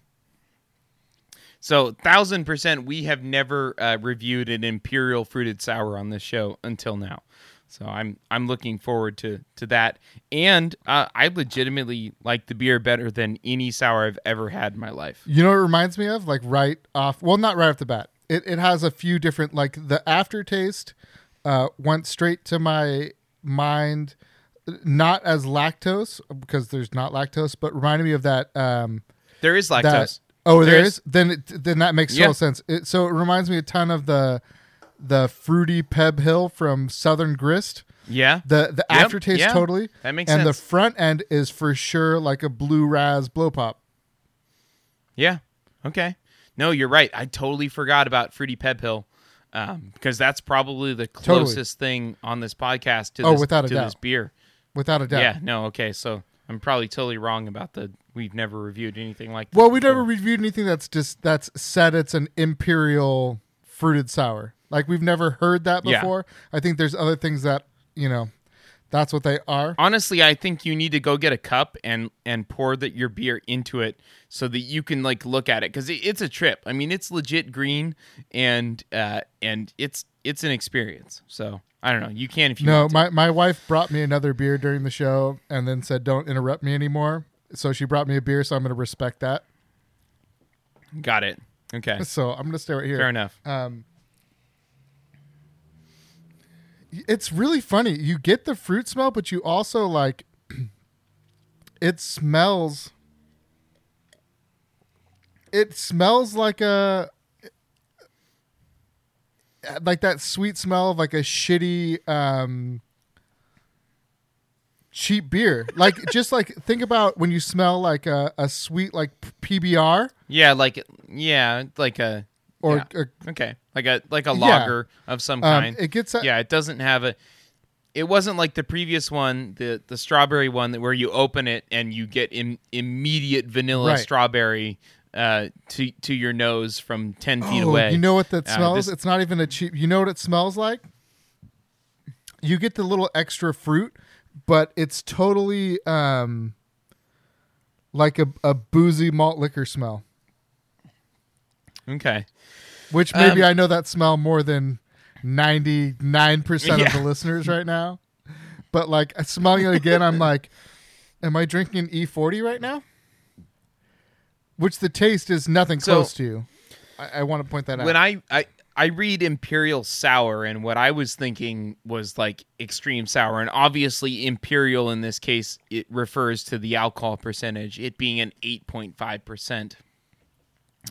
So 1,000% we have never reviewed an Imperial Fruited Sour on this show until now. So I'm looking forward to that. And I legitimately like the beer better than any sour I've ever had in my life. You know what it reminds me of? Like right off, well, not right off the bat. It has a few different, like the aftertaste went straight to my mind, not as lactose, because there's not lactose, but reminded me of that. There is lactose. There is? Then that makes total sense. So it reminds me a ton of the Fruity Peb Hill from Southern Grist. Yeah. The aftertaste totally. That makes sense. And the front end is for sure like a Blue Raz Blow Pop. Yeah. Okay. No, you're right. I totally forgot about Fruity Peb Hill because that's probably the closest thing on this podcast to this beer. Without a doubt. Yeah. No. Okay. So I'm probably totally wrong about we've never reviewed anything like that. Well, we never reviewed anything that's said it's an Imperial Fruited Sour. Like, we've never heard that before. Yeah. I think there's other things that, you know, that's what they are. Honestly, I think you need to go get a cup and pour your beer into it so that you can, like, look at it. Because it's a trip. I mean, it's legit green, and it's an experience. So, I don't know. You can if you want to. No, my wife brought me another beer during the show and then said, don't interrupt me anymore. So she brought me a beer, so I'm going to respect that. Got it. Okay. So I'm going to stay right here. Fair enough. It's really funny. You get the fruit smell, but you also like it smells. It smells like that sweet smell of like a shitty cheap beer. Like just like think about when you smell like a sweet like PBR. Like a lager of some kind. It gets it doesn't have it wasn't like the previous one, the strawberry one where you open it and you get immediate vanilla strawberry to your nose from 10 feet away. You know what that smells? It's not even a cheap. You know what it smells like? You get the little extra fruit, but it's totally like a boozy malt liquor smell. Okay. Which maybe I know that smell more than 99% of the listeners right now. But like smelling it again, I'm like, am I drinking E40 right now? Which the taste is nothing close to. I want to point that out. When I read Imperial Sour, and what I was thinking was like extreme sour. And obviously Imperial in this case, it refers to the alcohol percentage, it being an 8.5%.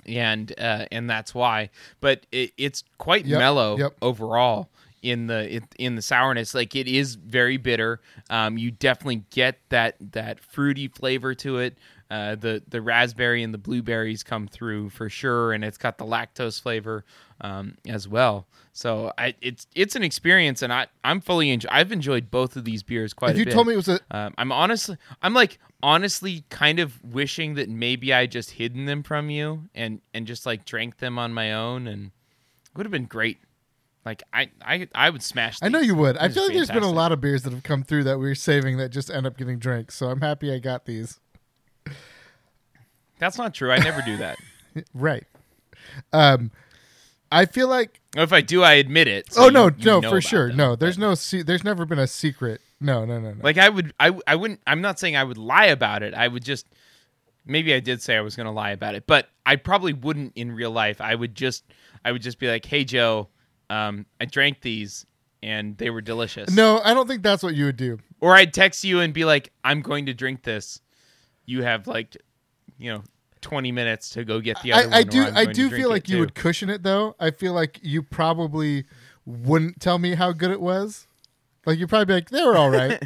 And that's why, but it's quite mellow overall in the sourness. Like it is very bitter. You definitely get that fruity flavor to it. The raspberry and the blueberries come through for sure, and it's got the lactose flavor as well. So it's an experience, and I'm fully I've enjoyed both of these beers quite a bit. If you told me it was I'm honestly kind of wishing that maybe I just hidden them from you and just like drank them on my own, and it would have been great. Like I would smash these. I know you would. I feel like there's been a lot of beers that have come through that we were saving that just end up getting drank. So I'm happy I got these. That's not true. I never do that. Right. I feel like if I do, I admit it. So you know for sure. Them. No, there's there's never been a secret. No. Like I wouldn't. I'm not saying I would lie about it. I would just. Maybe I did say I was going to lie about it, but I probably wouldn't in real life. I would just be like, "Hey Joe, I drank these and they were delicious." No, I don't think that's what you would do. Or I'd text you and be like, "I'm going to drink this. You have like." 20 minutes to go get the other one. I do feel like you would cushion it though. I feel like you probably wouldn't tell me how good it was. Like you'd probably be like, they were all right.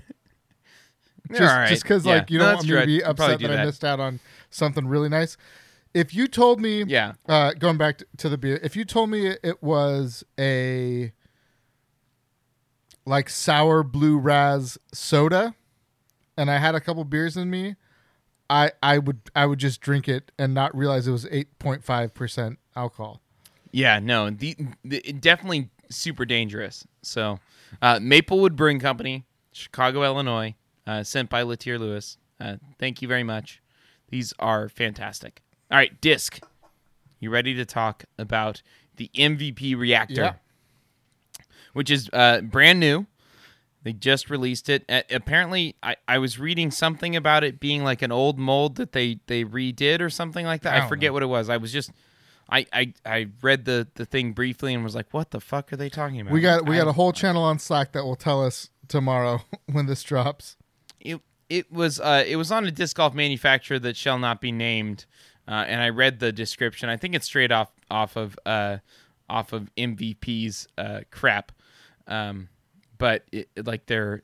Just because like you don't want me to be upset that I missed out on something really nice. If you told me going back to the beer, if you told me it was a like sour blue raz soda and I had a couple beers in me, I would just drink it and not realize it was 8.5% alcohol. Yeah, no, it definitely super dangerous. So Maplewood Brewing Company, Chicago, Illinois, sent by Latier Lewis. Thank you very much. These are fantastic. All right, Disc, you ready to talk about the MVP Reactor, which is brand new. They just released it. Apparently, I was reading something about it being like an old mold that they redid or something like that. I forget what it was. I was just... I read the thing briefly and was like, what the fuck are they talking about? We got a whole channel on Slack that will tell us tomorrow when this drops. It was on a disc golf manufacturer that shall not be named, and I read the description. I think it's straight off of MVP's crap, but their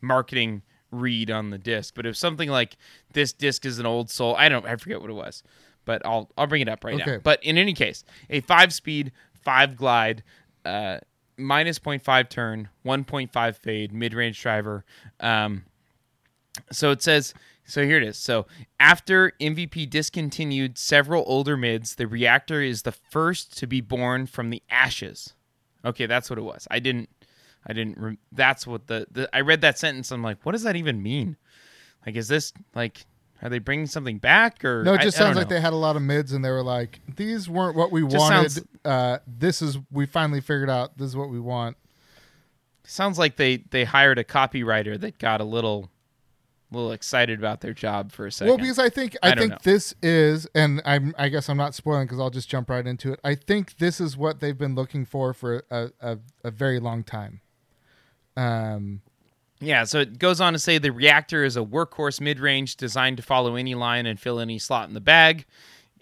marketing read on the disc. But it was something like, this disc is an old soul. I forget what it was. But I'll bring it up right now. But in any case, a 5-speed, 5-glide, minus 0.5 turn, 1.5 fade, mid-range driver. So it says, so here it is. So after MVP discontinued several older mids, the Reactor is the first to be born from the ashes. Okay, that's what it was. That's what I read that sentence. I'm like, what does that even mean? Like, is this like... Are they bringing something back? Or no, it just sounds like they had a lot of mids and they were like, these weren't what we wanted. We finally figured out this is what we want. Sounds like they hired a copywriter that got a little excited about their job for a second. Well, because I think this is, and I guess I'm not spoiling because I'll just jump right into it. I think this is what they've been looking for a very long time. Yeah, so it goes on to say the Reactor is a workhorse mid-range designed to follow any line and fill any slot in the bag,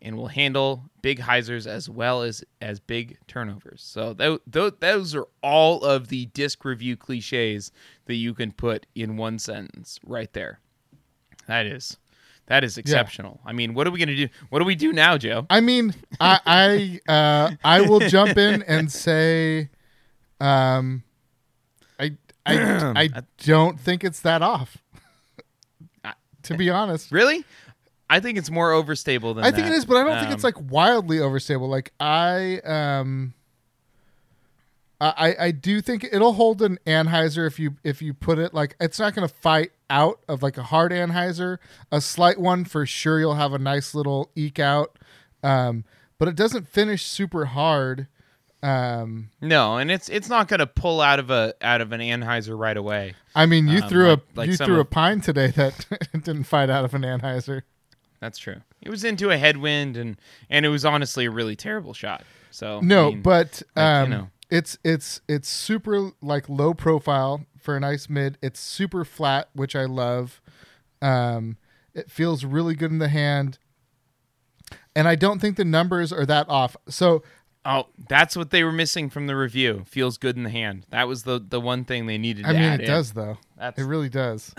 and will handle big hyzers as well as big turnovers. So those are all of the disc review cliches that you can put in one sentence right there. That is exceptional. Yeah. I mean, what are we going to do? What do we do now, Joe? I mean, I will jump in and say... I don't think it's that off, to be honest. Really? I think it's more overstable than that. I think it is, but I don't think it's like wildly overstable. Like I do think it'll hold an Anheuser if you put it like it's not going to fight out of like a hard Anheuser, a slight one for sure. You'll have a nice little eke out, but it doesn't finish super hard. No, and it's not going to pull out of an Anheuser right away. I mean, you threw a pine today that didn't fight out of an Anheuser. That's true. It was into a headwind, and it was honestly a really terrible shot. So no, I mean, but it's super like low profile for a nice mid. It's super flat, which I love. It feels really good in the hand, and I don't think the numbers are that off. So. Oh, that's what they were missing from the review. Feels good in the hand. That was the one thing they needed to add in. I mean, it does, though. It really does.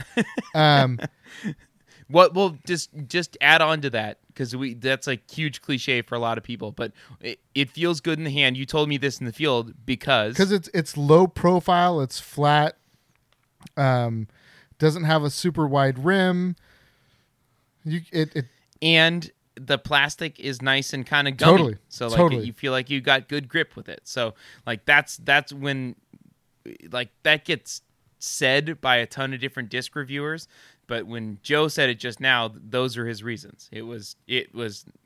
What we'll just add on to that, because that's a huge cliche for a lot of people, but it feels good in the hand. You told me this in the field because it's low profile, it's flat, doesn't have a super wide rim. The plastic is nice and kind of gummy. Totally. So like you feel like you got good grip with it. So like that's when like that gets said by a ton of different disc reviewers, but when Joe said it just now, those are his reasons. It was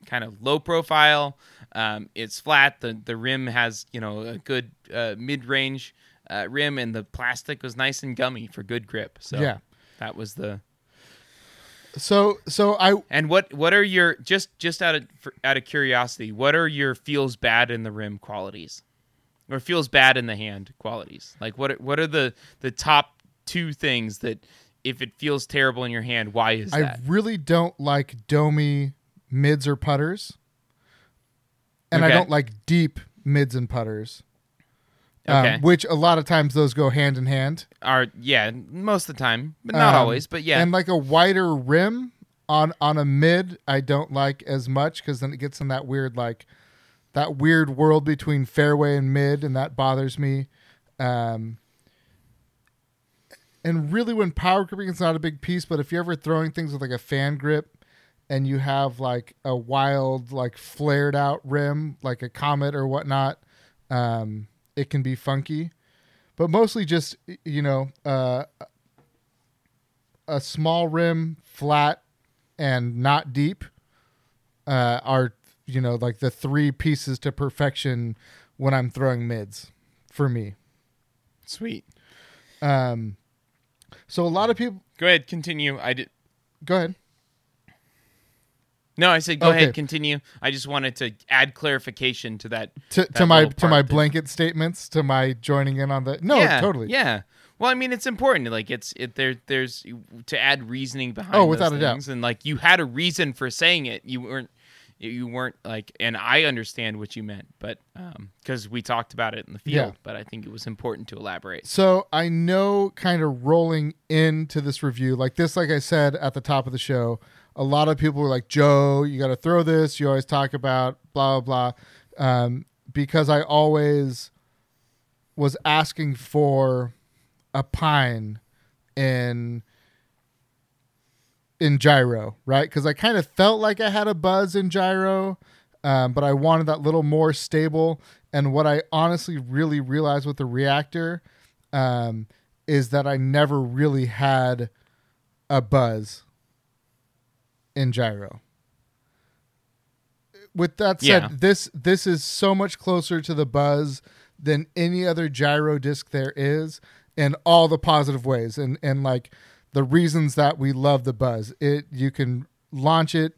kind of low profile. It's flat. The rim has, a good mid-range rim, and the plastic was nice and gummy for good grip. So yeah. That was the what are your just out of curiosity, what are your feels bad in the rim qualities, or feels bad in the hand qualities? Like what are the top two things that if it feels terrible in your hand, why is that? I really don't like domey mids or putters, and I don't like deep mids and putters. Okay. Which a lot of times those go hand in hand. Most of the time, but not always. But yeah, and like a wider rim on a mid, I don't like as much because then it gets in that weird world between fairway and mid, and that bothers me. And really, when power gripping, it's not a big piece. But if you're ever throwing things with like a fan grip, and you have like a wild, like flared out rim, like a comet or whatnot. It can be funky, but mostly just, you know, a small rim, flat, and not deep are, you know, like the three pieces to perfection when I'm throwing mids for me. Sweet. So a lot of people... Go ahead, continue. I did. Go ahead. No, I said go ahead, continue. I just wanted to add clarification to that. To my blanket statements, to my joining in on the... No, yeah, totally. Yeah. Well, I mean, it's important. Like, there's to add reasoning behind those without things, a doubt. And like, you had a reason for saying it. You weren't like, and I understand what you meant, but because we talked about it in the field, but I think it was important to elaborate. So I know, kind of rolling into this review, like I said at the top of the show, a lot of people were like, Joe, you got to throw this. You always talk about blah, blah, blah. Because I always was asking for a pine in Gyro, right? Because I kind of felt like I had a buzz in Gyro, but I wanted that little more stable. And what I honestly really realized with the Reactor is that I never really had a buzz in Gyro. With that said, this is so much closer to the buzz than any other Gyro disc there is, in all the positive ways and like the reasons that we love the buzz. You can launch it.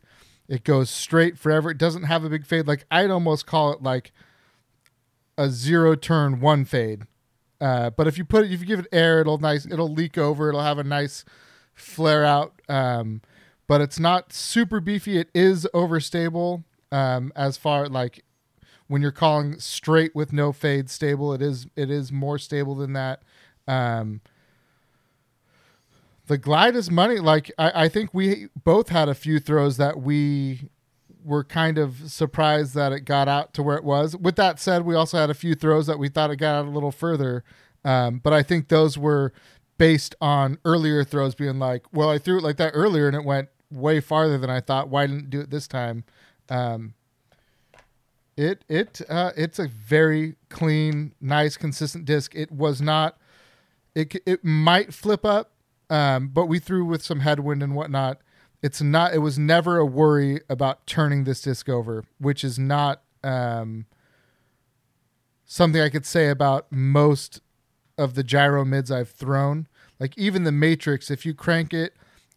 It goes straight forever. It doesn't have a big fade. Like, I'd almost call it like a 0-turn 1 fade. But if you give it air, it'll leak over. It'll have a nice flare out. But it's not super beefy. It is overstable. As far like when you're calling straight with no fade stable, it is more stable than that. The glide is money. Like, I think we both had a few throws that we were kind of surprised that it got out to where it was. With that said, we also had a few throws that we thought it got out a little further. But I think those were based on earlier throws being like, well, I threw it like that earlier and it went way farther than I thought. Why didn't it do it this time? It's a very clean, nice, consistent disc. It was not... It might flip up, but we threw with some headwind and whatnot. It was never a worry about turning this disc over, which is not something I could say about most of the Gyro mids I've thrown. Like, even the Matrix, if you crank it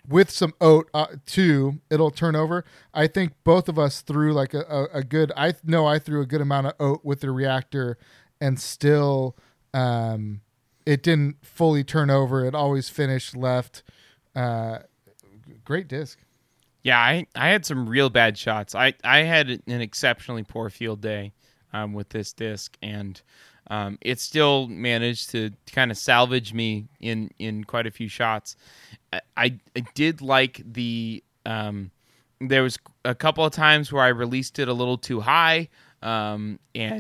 with some oat too, it'll turn over. I think both of us threw like a good. I threw a good amount of oat with the Reactor, and still. It didn't fully turn over. It always finished left. Great disc. Yeah, I had some real bad shots. I had an exceptionally poor field day with this disc, and it still managed to kind of salvage me in quite a few shots. I did like the there was a couple of times where I released it a little too high. And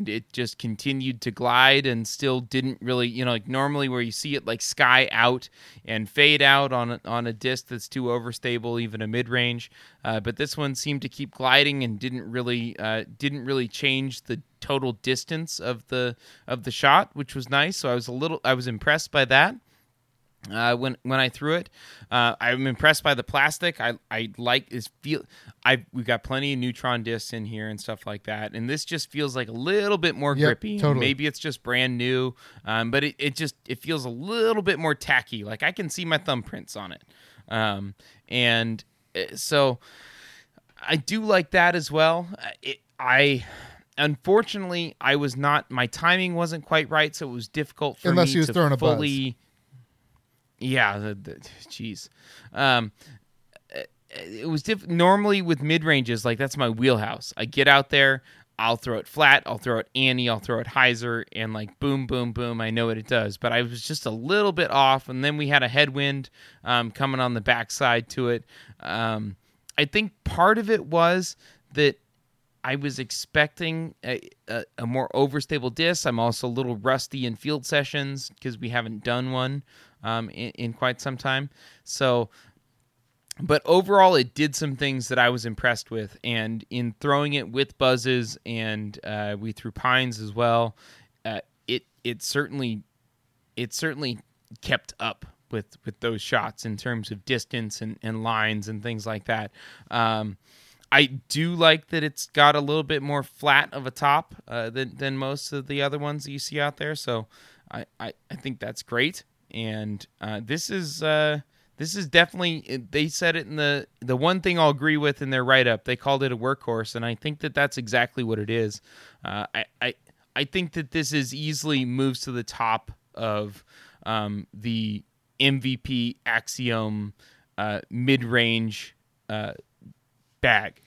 it just continued to glide and still didn't really, you know, like normally where you see it like sky out and fade out on a disc that's too overstable, even a mid range. But this one seemed to keep gliding and didn't really change the total distance of the shot, which was nice. So I was impressed by that. When I threw it, I'm impressed by the plastic. I like this feel. We've got plenty of Neutron discs in here and stuff like that, and this just feels like a little bit more grippy. Totally. Maybe it's just brand new, but it feels a little bit more tacky. Like, I can see my thumbprints on it, and so I do like that as well. Unfortunately, I was not. My timing wasn't quite right, so it was difficult for me to fully. Yeah, jeez. It was normally with mid-ranges, like that's my wheelhouse. I get out there, I'll throw it flat, I'll throw it Annie, I'll throw it Heiser, and like boom, boom, boom, I know what it does. But I was just a little bit off, and then we had a headwind coming on the backside to it. I think part of it was that I was expecting a more overstable disc. I'm also a little rusty in field sessions because we haven't done one in quite some time. So, but overall, it did some things that I was impressed with. And in throwing it with buzzes, and we threw pines as well, it certainly kept up with those shots in terms of distance and lines and things like that. I do like that it's got a little bit more flat of a top than most of the other ones that you see out there. So I think that's great. And this is definitely, they said it in the one thing I'll agree with in their write-up. They called it a workhorse, and I think that that's exactly what it is. I think that this is easily moves to the top of the MVP Axiom mid-range bag.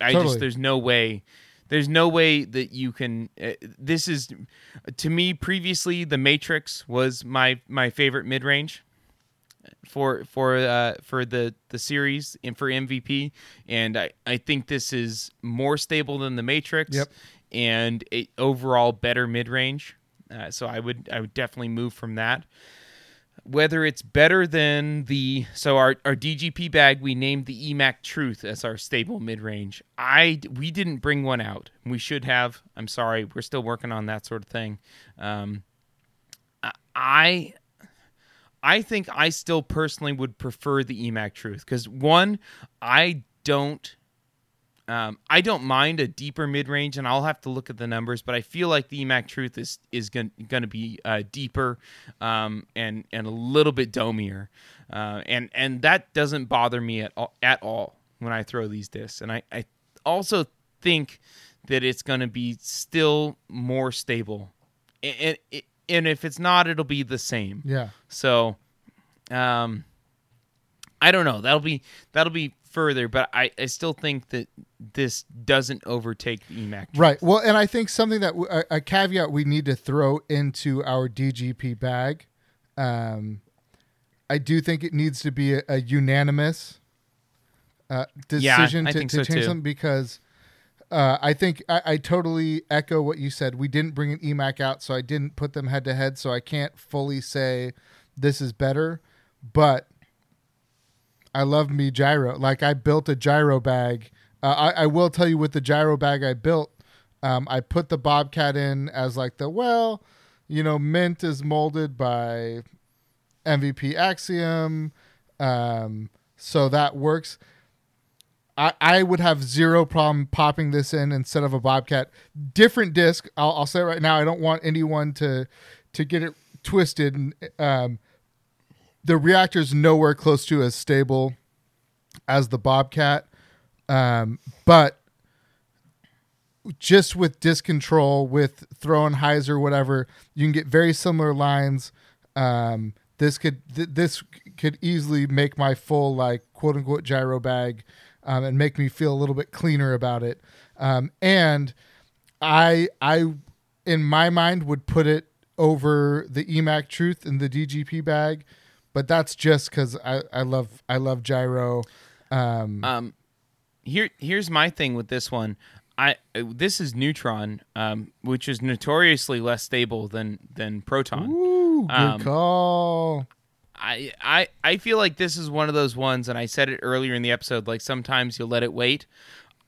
There's no way that you can. This is, to me, previously the Matrix was my favorite mid-range for the series and for MVP, and I think this is more stable than the Matrix. Yep. And a overall better mid-range. So I would definitely move from that. Whether it's better than the... So our DGP bag, we named the EMAC Truth as our stable mid-range. We didn't bring one out. We should have. I'm sorry. We're still working on that sort of thing. I think I still personally would prefer the EMAC Truth. Because, one, I don't mind a deeper mid-range, and I'll have to look at the numbers, but I feel like the EMAC Truth is going to be deeper and a little bit domier. And that doesn't bother me at all when I throw these discs. And I also think that it's going to be still more stable. And if it's not, it'll be the same. Yeah. So I don't know. That'll be further, but I still think that this doesn't overtake the EMAC. Right. Well, and I think something that a caveat we need to throw into our DGP bag, I do think it needs to be a unanimous decision to change them, because I think I totally echo what you said. We didn't bring an EMAC out, so I didn't put them head to head, so I can't fully say this is better, but I love me Gyro. Like, I built a Gyro bag. I will tell you, with the Gyro bag I built, I put the Bobcat in as like mint is molded by MVP Axiom. So that works. I would have zero problem popping this in instead of a Bobcat. Different disc. I'll say it right now. I don't want anyone to get it twisted. And, the Reactor's nowhere close to as stable as the Bobcat. But just with disc control, with throwing highs or whatever, you can get very similar lines. This could easily make my full, like, quote unquote Gyro bag, and make me feel a little bit cleaner about it. And I in my mind would put it over the EMAC Truth in the DGP bag. But that's just because I love Gyro. Here's my thing with this one. This is Neutron, which is notoriously less stable than Proton. Ooh, good call. I feel like this is one of those ones, and I said it earlier in the episode. Like, sometimes you'll let it wait.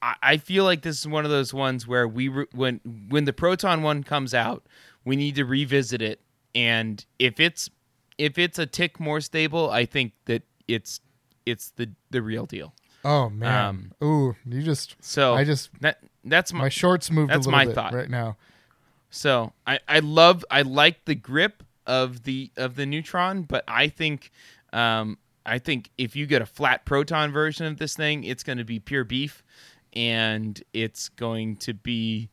I feel like this is one of those ones where when the Proton one comes out, we need to revisit it, and if it's a tick more stable, I think that it's the real deal. Oh man! You just that's my shorts moved. That's a little my bit thought right now. So I like the grip of the Neutron, but I think if you get a flat Proton version of this thing, it's going to be pure beef, and it's going to be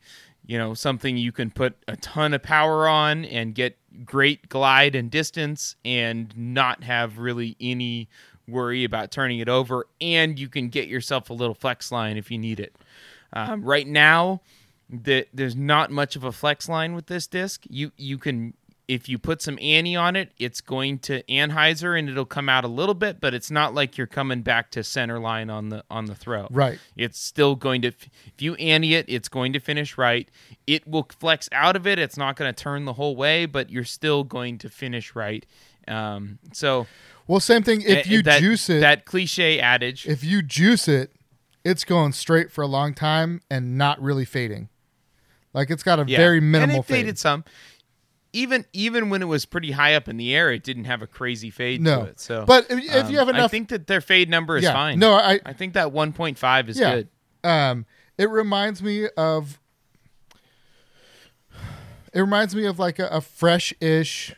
something you can put a ton of power on and get great glide and distance and not have really any worry about turning it over. And you can get yourself a little flex line if you need it. Right now, there's not much of a flex line with this disc. You can, if you put some Annie on it, it's going to Anheuser and it'll come out a little bit, but it's not like you're coming back to center line on the throw. Right. It's still going to, if you Annie it, it's going to finish right. It will flex out of it. It's not going to turn the whole way, but you're still going to finish right. Same thing. If you juice it, that cliche adage, if you juice it, it's going straight for a long time and not really fading. Like, it's got a very minimal fade. And it faded some. Even when it was pretty high up in the air, it didn't have a crazy fade to it. So, but if you have enough, I think that their fade number is fine. No, I think that 1.5 is good. It reminds me of like a fresh-ish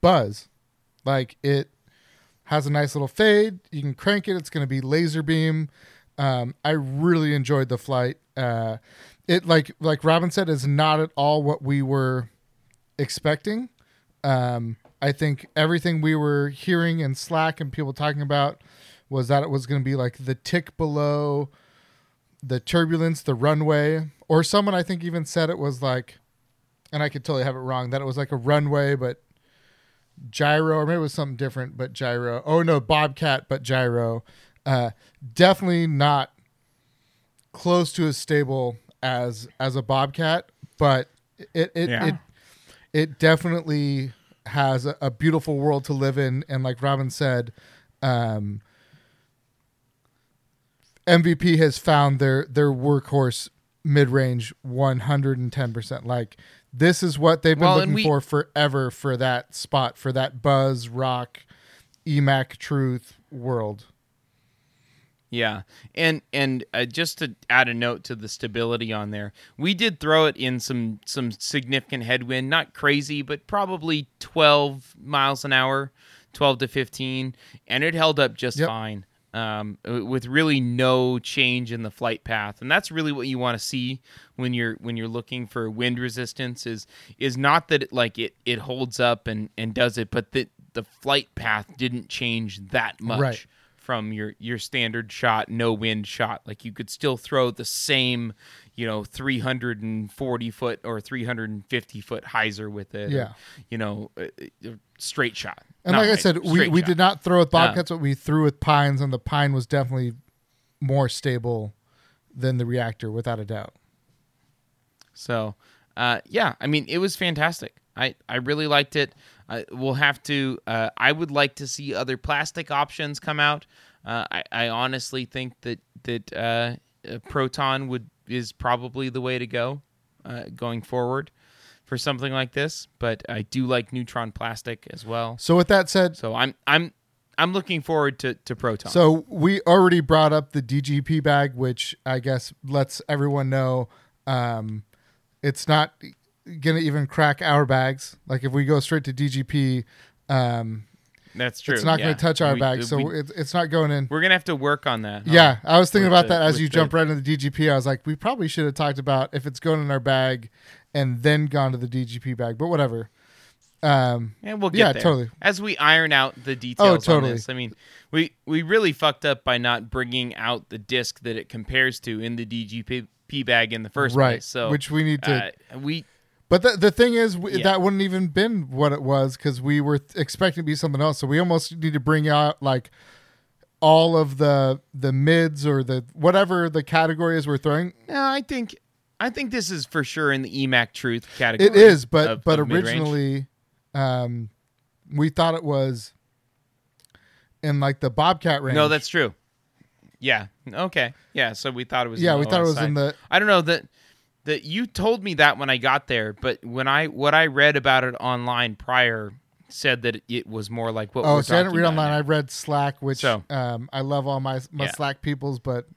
buzz. Like, it has a nice little fade. You can crank it. It's going to be laser beam. I really enjoyed the flight. It, like Robin said, is not at all what we were expecting. I think everything we were hearing in Slack and people talking about was that it was going to be like the tick below the Turbulence, the Runway, or someone I think even said it was like, and I could totally have it wrong, that it was like a Runway, but Gyro, or maybe it was something different, but Gyro. Oh no, Bobcat, but Gyro. Definitely not close to as stable as a Bobcat, but it definitely has a beautiful world to live in. And like Robin said, MVP has found their workhorse mid-range 110%. Like, this is what they've been looking for forever, for that spot, for that buzz, rock, EMAC Truth world. Yeah, and just to add a note to the stability on there, we did throw it in some significant headwind, not crazy, but probably 12 miles an hour, 12 to 15, and it held up just fine. With really no change in the flight path, and that's really what you want to see when you're looking for wind resistance. Is not that it holds up and does it, but that the flight path didn't change that much from your standard shot, no wind shot. Like, you could still throw the same, 340 foot or 350 foot hyzer with it. Yeah, straight shot. And like I said, we did not throw with Bobcats, but we threw with Pines, and the Pine was definitely more stable than the Reactor, without a doubt. So, it was fantastic. I really liked it. We'll have to. I would like to see other plastic options come out. I honestly think that Proton is probably the way to go going forward for something like this, but I do like Neutron plastic as well. So with that said, so I'm looking forward to Proton. So we already brought up the DGP bag, which I guess lets everyone know it's not gonna even crack our bags. Like, if we go straight to DGP, that's true. It's not going to touch our bag, so it's not going in. We're going to have to work on that. Yeah, I was thinking about that as you jump right into the DGP. I was like, we probably should have talked about if it's going in our bag and then gone to the DGP bag, but whatever. And we'll get there. Totally. As we iron out the details on this. I mean, we really fucked up by not bringing out the disc that it compares to in the DGP bag in the first place. So, which we need to... But the thing is, that wouldn't even been what it was, because we were expecting it to be something else. So we almost need to bring out like all of the mids or the whatever the category is we're throwing. No, I think this is for sure in the EMAC Truth category. It is, but originally, we thought it was in like the Bobcat range. No, that's true. Yeah. Okay. Yeah. So we thought it was. Yeah, we thought it was in the. I don't know that. That you told me that when I got there, but when I read about it online prior said that it was more like what we're talking about. Oh, so I didn't read online. Now. I read Slack, which I love all my Slack peoples, but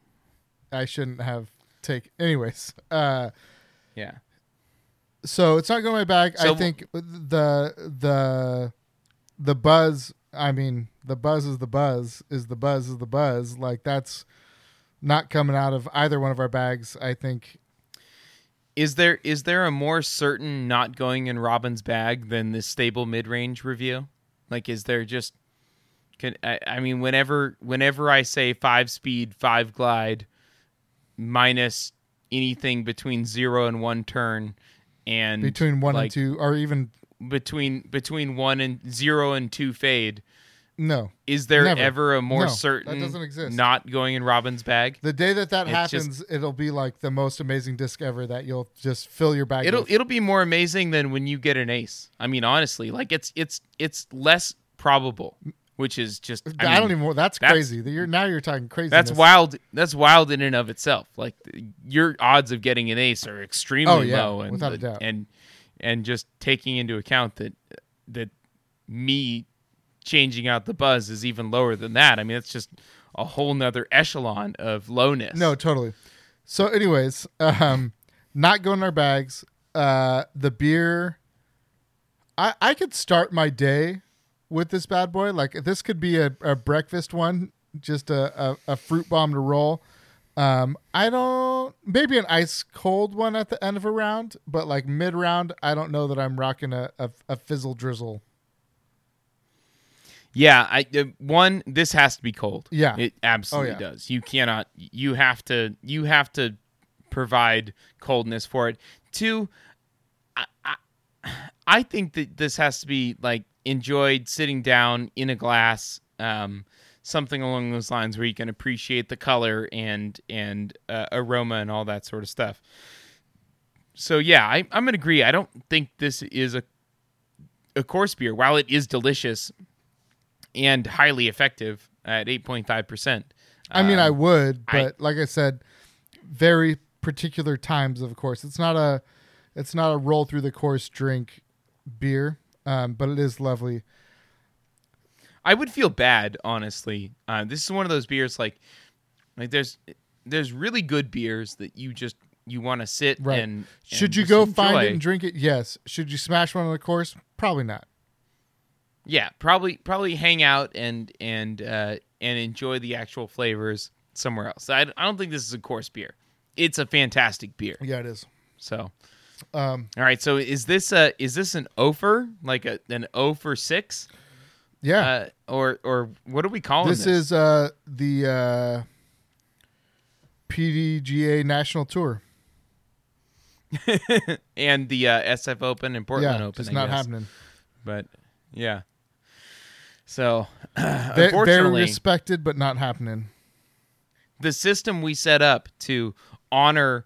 I shouldn't have taken... Anyways. Yeah. So it's not going to my bag. So I think the buzz, I mean, the buzz is the buzz, is the buzz is the buzz. Like, that's not coming out of either one of our bags, I think... Is there a more certain not going in Robin's bag than this stable mid-range review? Like, is there just... whenever I say 5-speed, 5-glide, minus anything between 0 and 1 turn, and... Between 1 and 2, or even... Between 1 and 0 and 2 fade. No. Is there ever a more certain that doesn't exist. Not going in Robin's bag? The day that happens, it'll be like the most amazing disc ever that you'll just fill your bag. It'll be more amazing than when you get an ace. I mean, honestly, like it's less probable, which is just that's crazy. You're talking crazy. That's wild. That's wild in and of itself. Like, your odds of getting an ace are extremely low, and without a doubt. and just taking into account that me changing out the buzz is even lower than that. I mean, it's just a whole nother echelon of lowness. No, totally. So anyways, not going in our bags. The beer, I could start my day with this bad boy. Like, this could be a breakfast one, just a fruit bomb to roll. Maybe an ice cold one at the end of a round, but like mid round, I don't know that I'm rocking a fizzle drizzle. Yeah. This has to be cold. Yeah, it absolutely does. You have to provide coldness for it. Two, I think that this has to be like enjoyed sitting down in a glass, something along those lines where you can appreciate the color and aroma and all that sort of stuff. So yeah, I'm going to agree. I don't think this is a coarse beer. While it is delicious and highly effective at 8.5%. I mean, I would, but like I said, very particular times, of course. It's not a roll through the course drink beer, but it is lovely. I would feel bad, honestly. This is one of those beers like there's really good beers that you want to sit right. and should you go enjoy. Find it and drink it? Yes. Should you smash one on the course? Probably not. Yeah, probably hang out and enjoy the actual flavors somewhere else. I don't think this is a coarse beer. It's a fantastic beer. Yeah, it is. So, all right. So is this an Ofer, like an Ofer 6? Yeah. Or what are we calling this? This is the PDGA National Tour. And the SF Open and Portland Open. It's not happening. But yeah. So unfortunately, very respected, but not happening. The system we set up to honor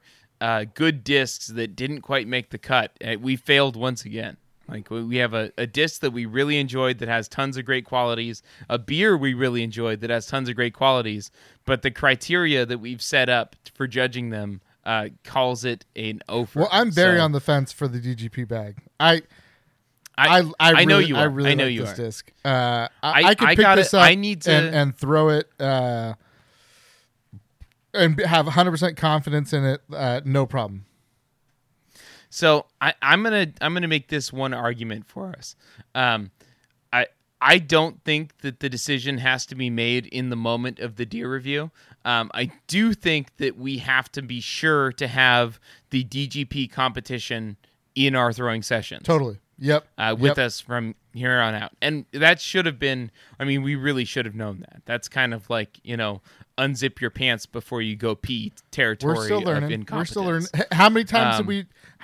good discs that didn't quite make the cut, we failed once again. Like, we have a disc that we really enjoyed that has tons of great qualities, a beer we really enjoyed that has tons of great qualities, but the criteria that we've set up for judging them calls it an Ofer. Well, I'm very on the fence for the DGP bag. I know you are. I really like this disc. I could pick this up and throw it and have 100% confidence in it, no problem. So I'm gonna make this one argument for us. I don't think that the decision has to be made in the moment of the deer review. I do think that we have to be sure to have the DGP competition in our throwing sessions. Totally. Yep. With us from here on out. And that should have been, I mean, we really should have known that. That's kind of like, unzip your pants before you go pee territory. We're still learning. Of incompetence. We're still learning. How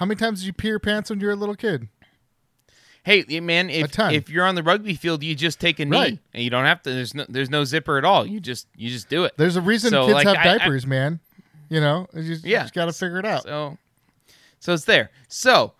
many times did you pee your pants when you were a little kid? Hey, man, if you're on the rugby field, you just take a knee and you don't have to, there's no zipper at all. You just do it. There's a reason kids like, have diapers, man. You just got to figure it out. So it's there. So,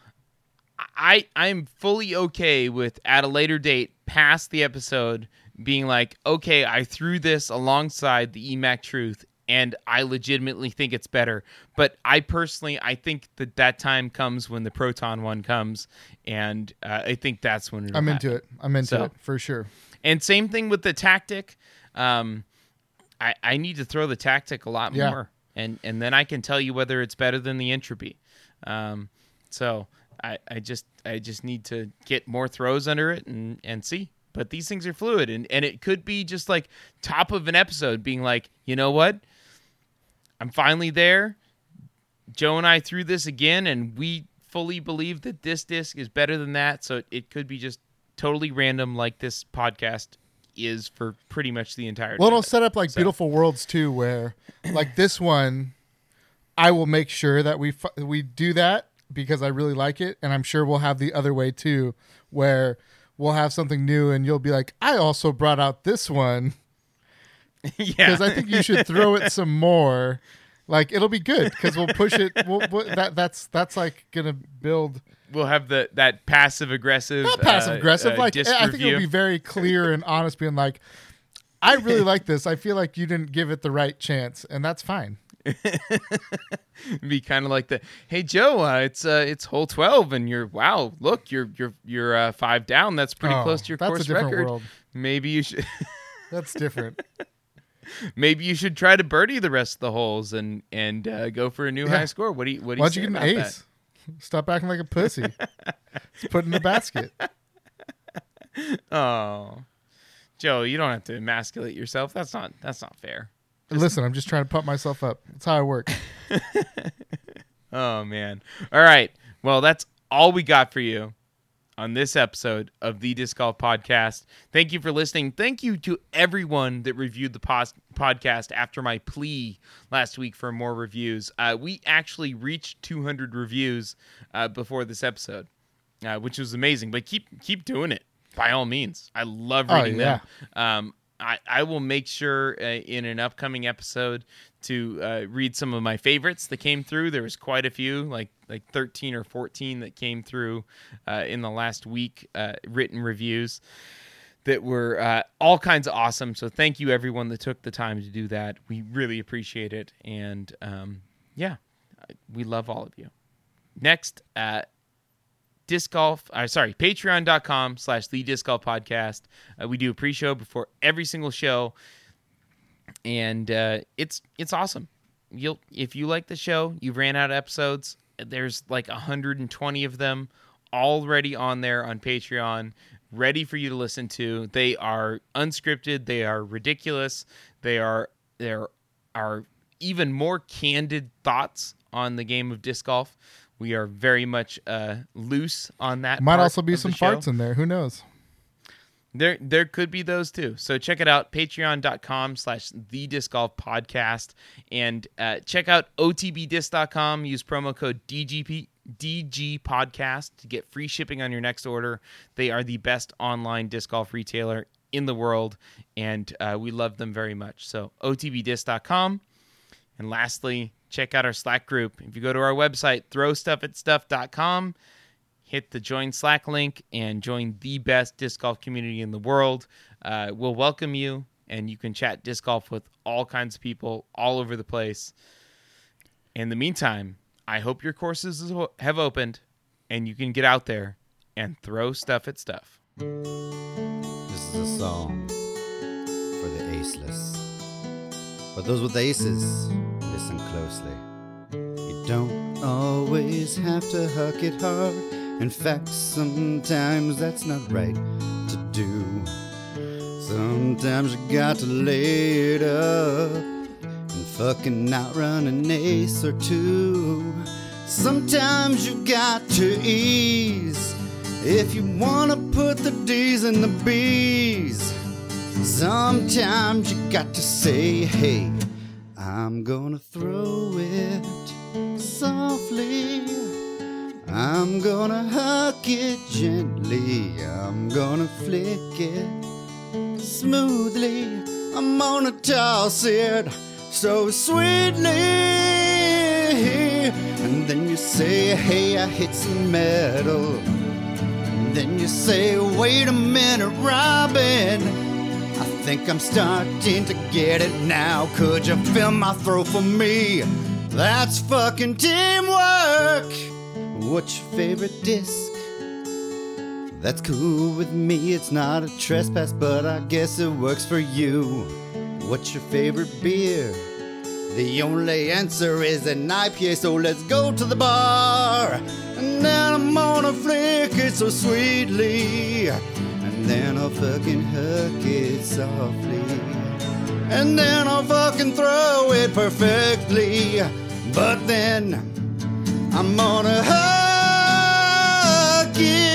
I'm fully okay with, at a later date, past the episode, being like, okay, I threw this alongside the EMAC Truth, and I legitimately think it's better. But I personally, I think that time comes when the Proton one comes, and I think that's when I'm into it. I'm into it, for sure. And same thing with the Tactic. I need to throw the Tactic a lot more, and then I can tell you whether it's better than the Entropy. I just need to get more throws under it and see. But these things are fluid, and it could be just like top of an episode being like, you know what? I'm finally there. Joe and I threw this again, and we fully believe that this disc is better than that. So it could be just totally random, like this podcast is for pretty much the entire time. Well, it'll set up like Beautiful Worlds too, where like this one, I will make sure that we do that, because I really like it, and I'm sure we'll have the other way too, where we'll have something new and you'll be like, I also brought out this one. Yeah. Because I think you should throw it some more. Like, it'll be good because we'll push it. That's like going to build. We'll have that passive aggressive. Not passive aggressive. Like, I think it'll be very clear and honest, being like, I really like this. I feel like you didn't give it the right chance, and that's fine. Be kind of like the, hey Joe, it's hole 12, and you're, wow, look, you're 5 down. That's pretty close to your course record. World. Maybe you should. That's different. Maybe you should try to birdie the rest of the holes and go for a new high score. What do you? Why'd you get an ace? That? Stop acting like a pussy. Just put it in the basket. Oh, Joe, you don't have to emasculate yourself. That's not fair. Listen, I'm just trying to pump myself up. That's how I work. Oh, man. All right. Well, that's all we got for you on this episode of the Disc Golf Podcast. Thank you for listening. Thank you to everyone that reviewed the podcast after my plea last week for more reviews. We actually reached 200 reviews before this episode, which was amazing. But keep doing it, by all means. I love reading them. I will make sure in an upcoming episode to read some of my favorites that came through. There was quite a few, like 13 or 14 that came through in the last week, written reviews that were all kinds of awesome. So thank you, everyone that took the time to do that. We really appreciate it. And we love all of you. Next, patreon.com/thediscgolfpodcast. We do a pre-show before every single show, and it's awesome. If you like the show, you ran out of episodes. There's like 120 of them already on there on Patreon, ready for you to listen to. They are unscripted. They are ridiculous. There are even more candid thoughts on the game of disc golf. We are very much loose on that. Might also be some farts in there. Who knows? There could be those too. So check it out, patreon.com/thediscgolfpodcast. And check out OTBDiscs.com. Use promo code DGPodcast to get free shipping on your next order. They are the best online disc golf retailer in the world, and we love them very much. So OTBDiscs.com. And lastly, check out our Slack group. If you go to our website, throwstuffatstuff.com, hit the join Slack link and join the best disc golf community in the world. We'll welcome you, and you can chat disc golf with all kinds of people all over the place. In the meantime, I hope your courses have opened and you can get out there and throw stuff at stuff. This is a song for the aceless. For those with aces, listen closely. You don't always have to huck it hard. In fact, sometimes that's not right to do. Sometimes you got to lay it up and fucking outrun an ace or two. Sometimes you got to ease if you wanna put the D's in the B's. Sometimes you got to say, hey, I'm gonna throw it softly. I'm gonna huck it gently. I'm gonna flick it smoothly. I'm gonna toss it so sweetly. And then you say, hey, I hit some metal. And then you say, wait a minute, Robin, I think I'm starting to get it now. Could you feel my throw for me? That's fucking teamwork. What's your favorite disc? That's cool with me. It's not a trespass, but I guess it works for you. What's your favorite beer? The only answer is an IPA, so let's go to the bar. And then I'm gonna flick it so sweetly. Then I'll fucking hook it softly. And then I'll fucking throw it perfectly. But then I'm gonna hook it.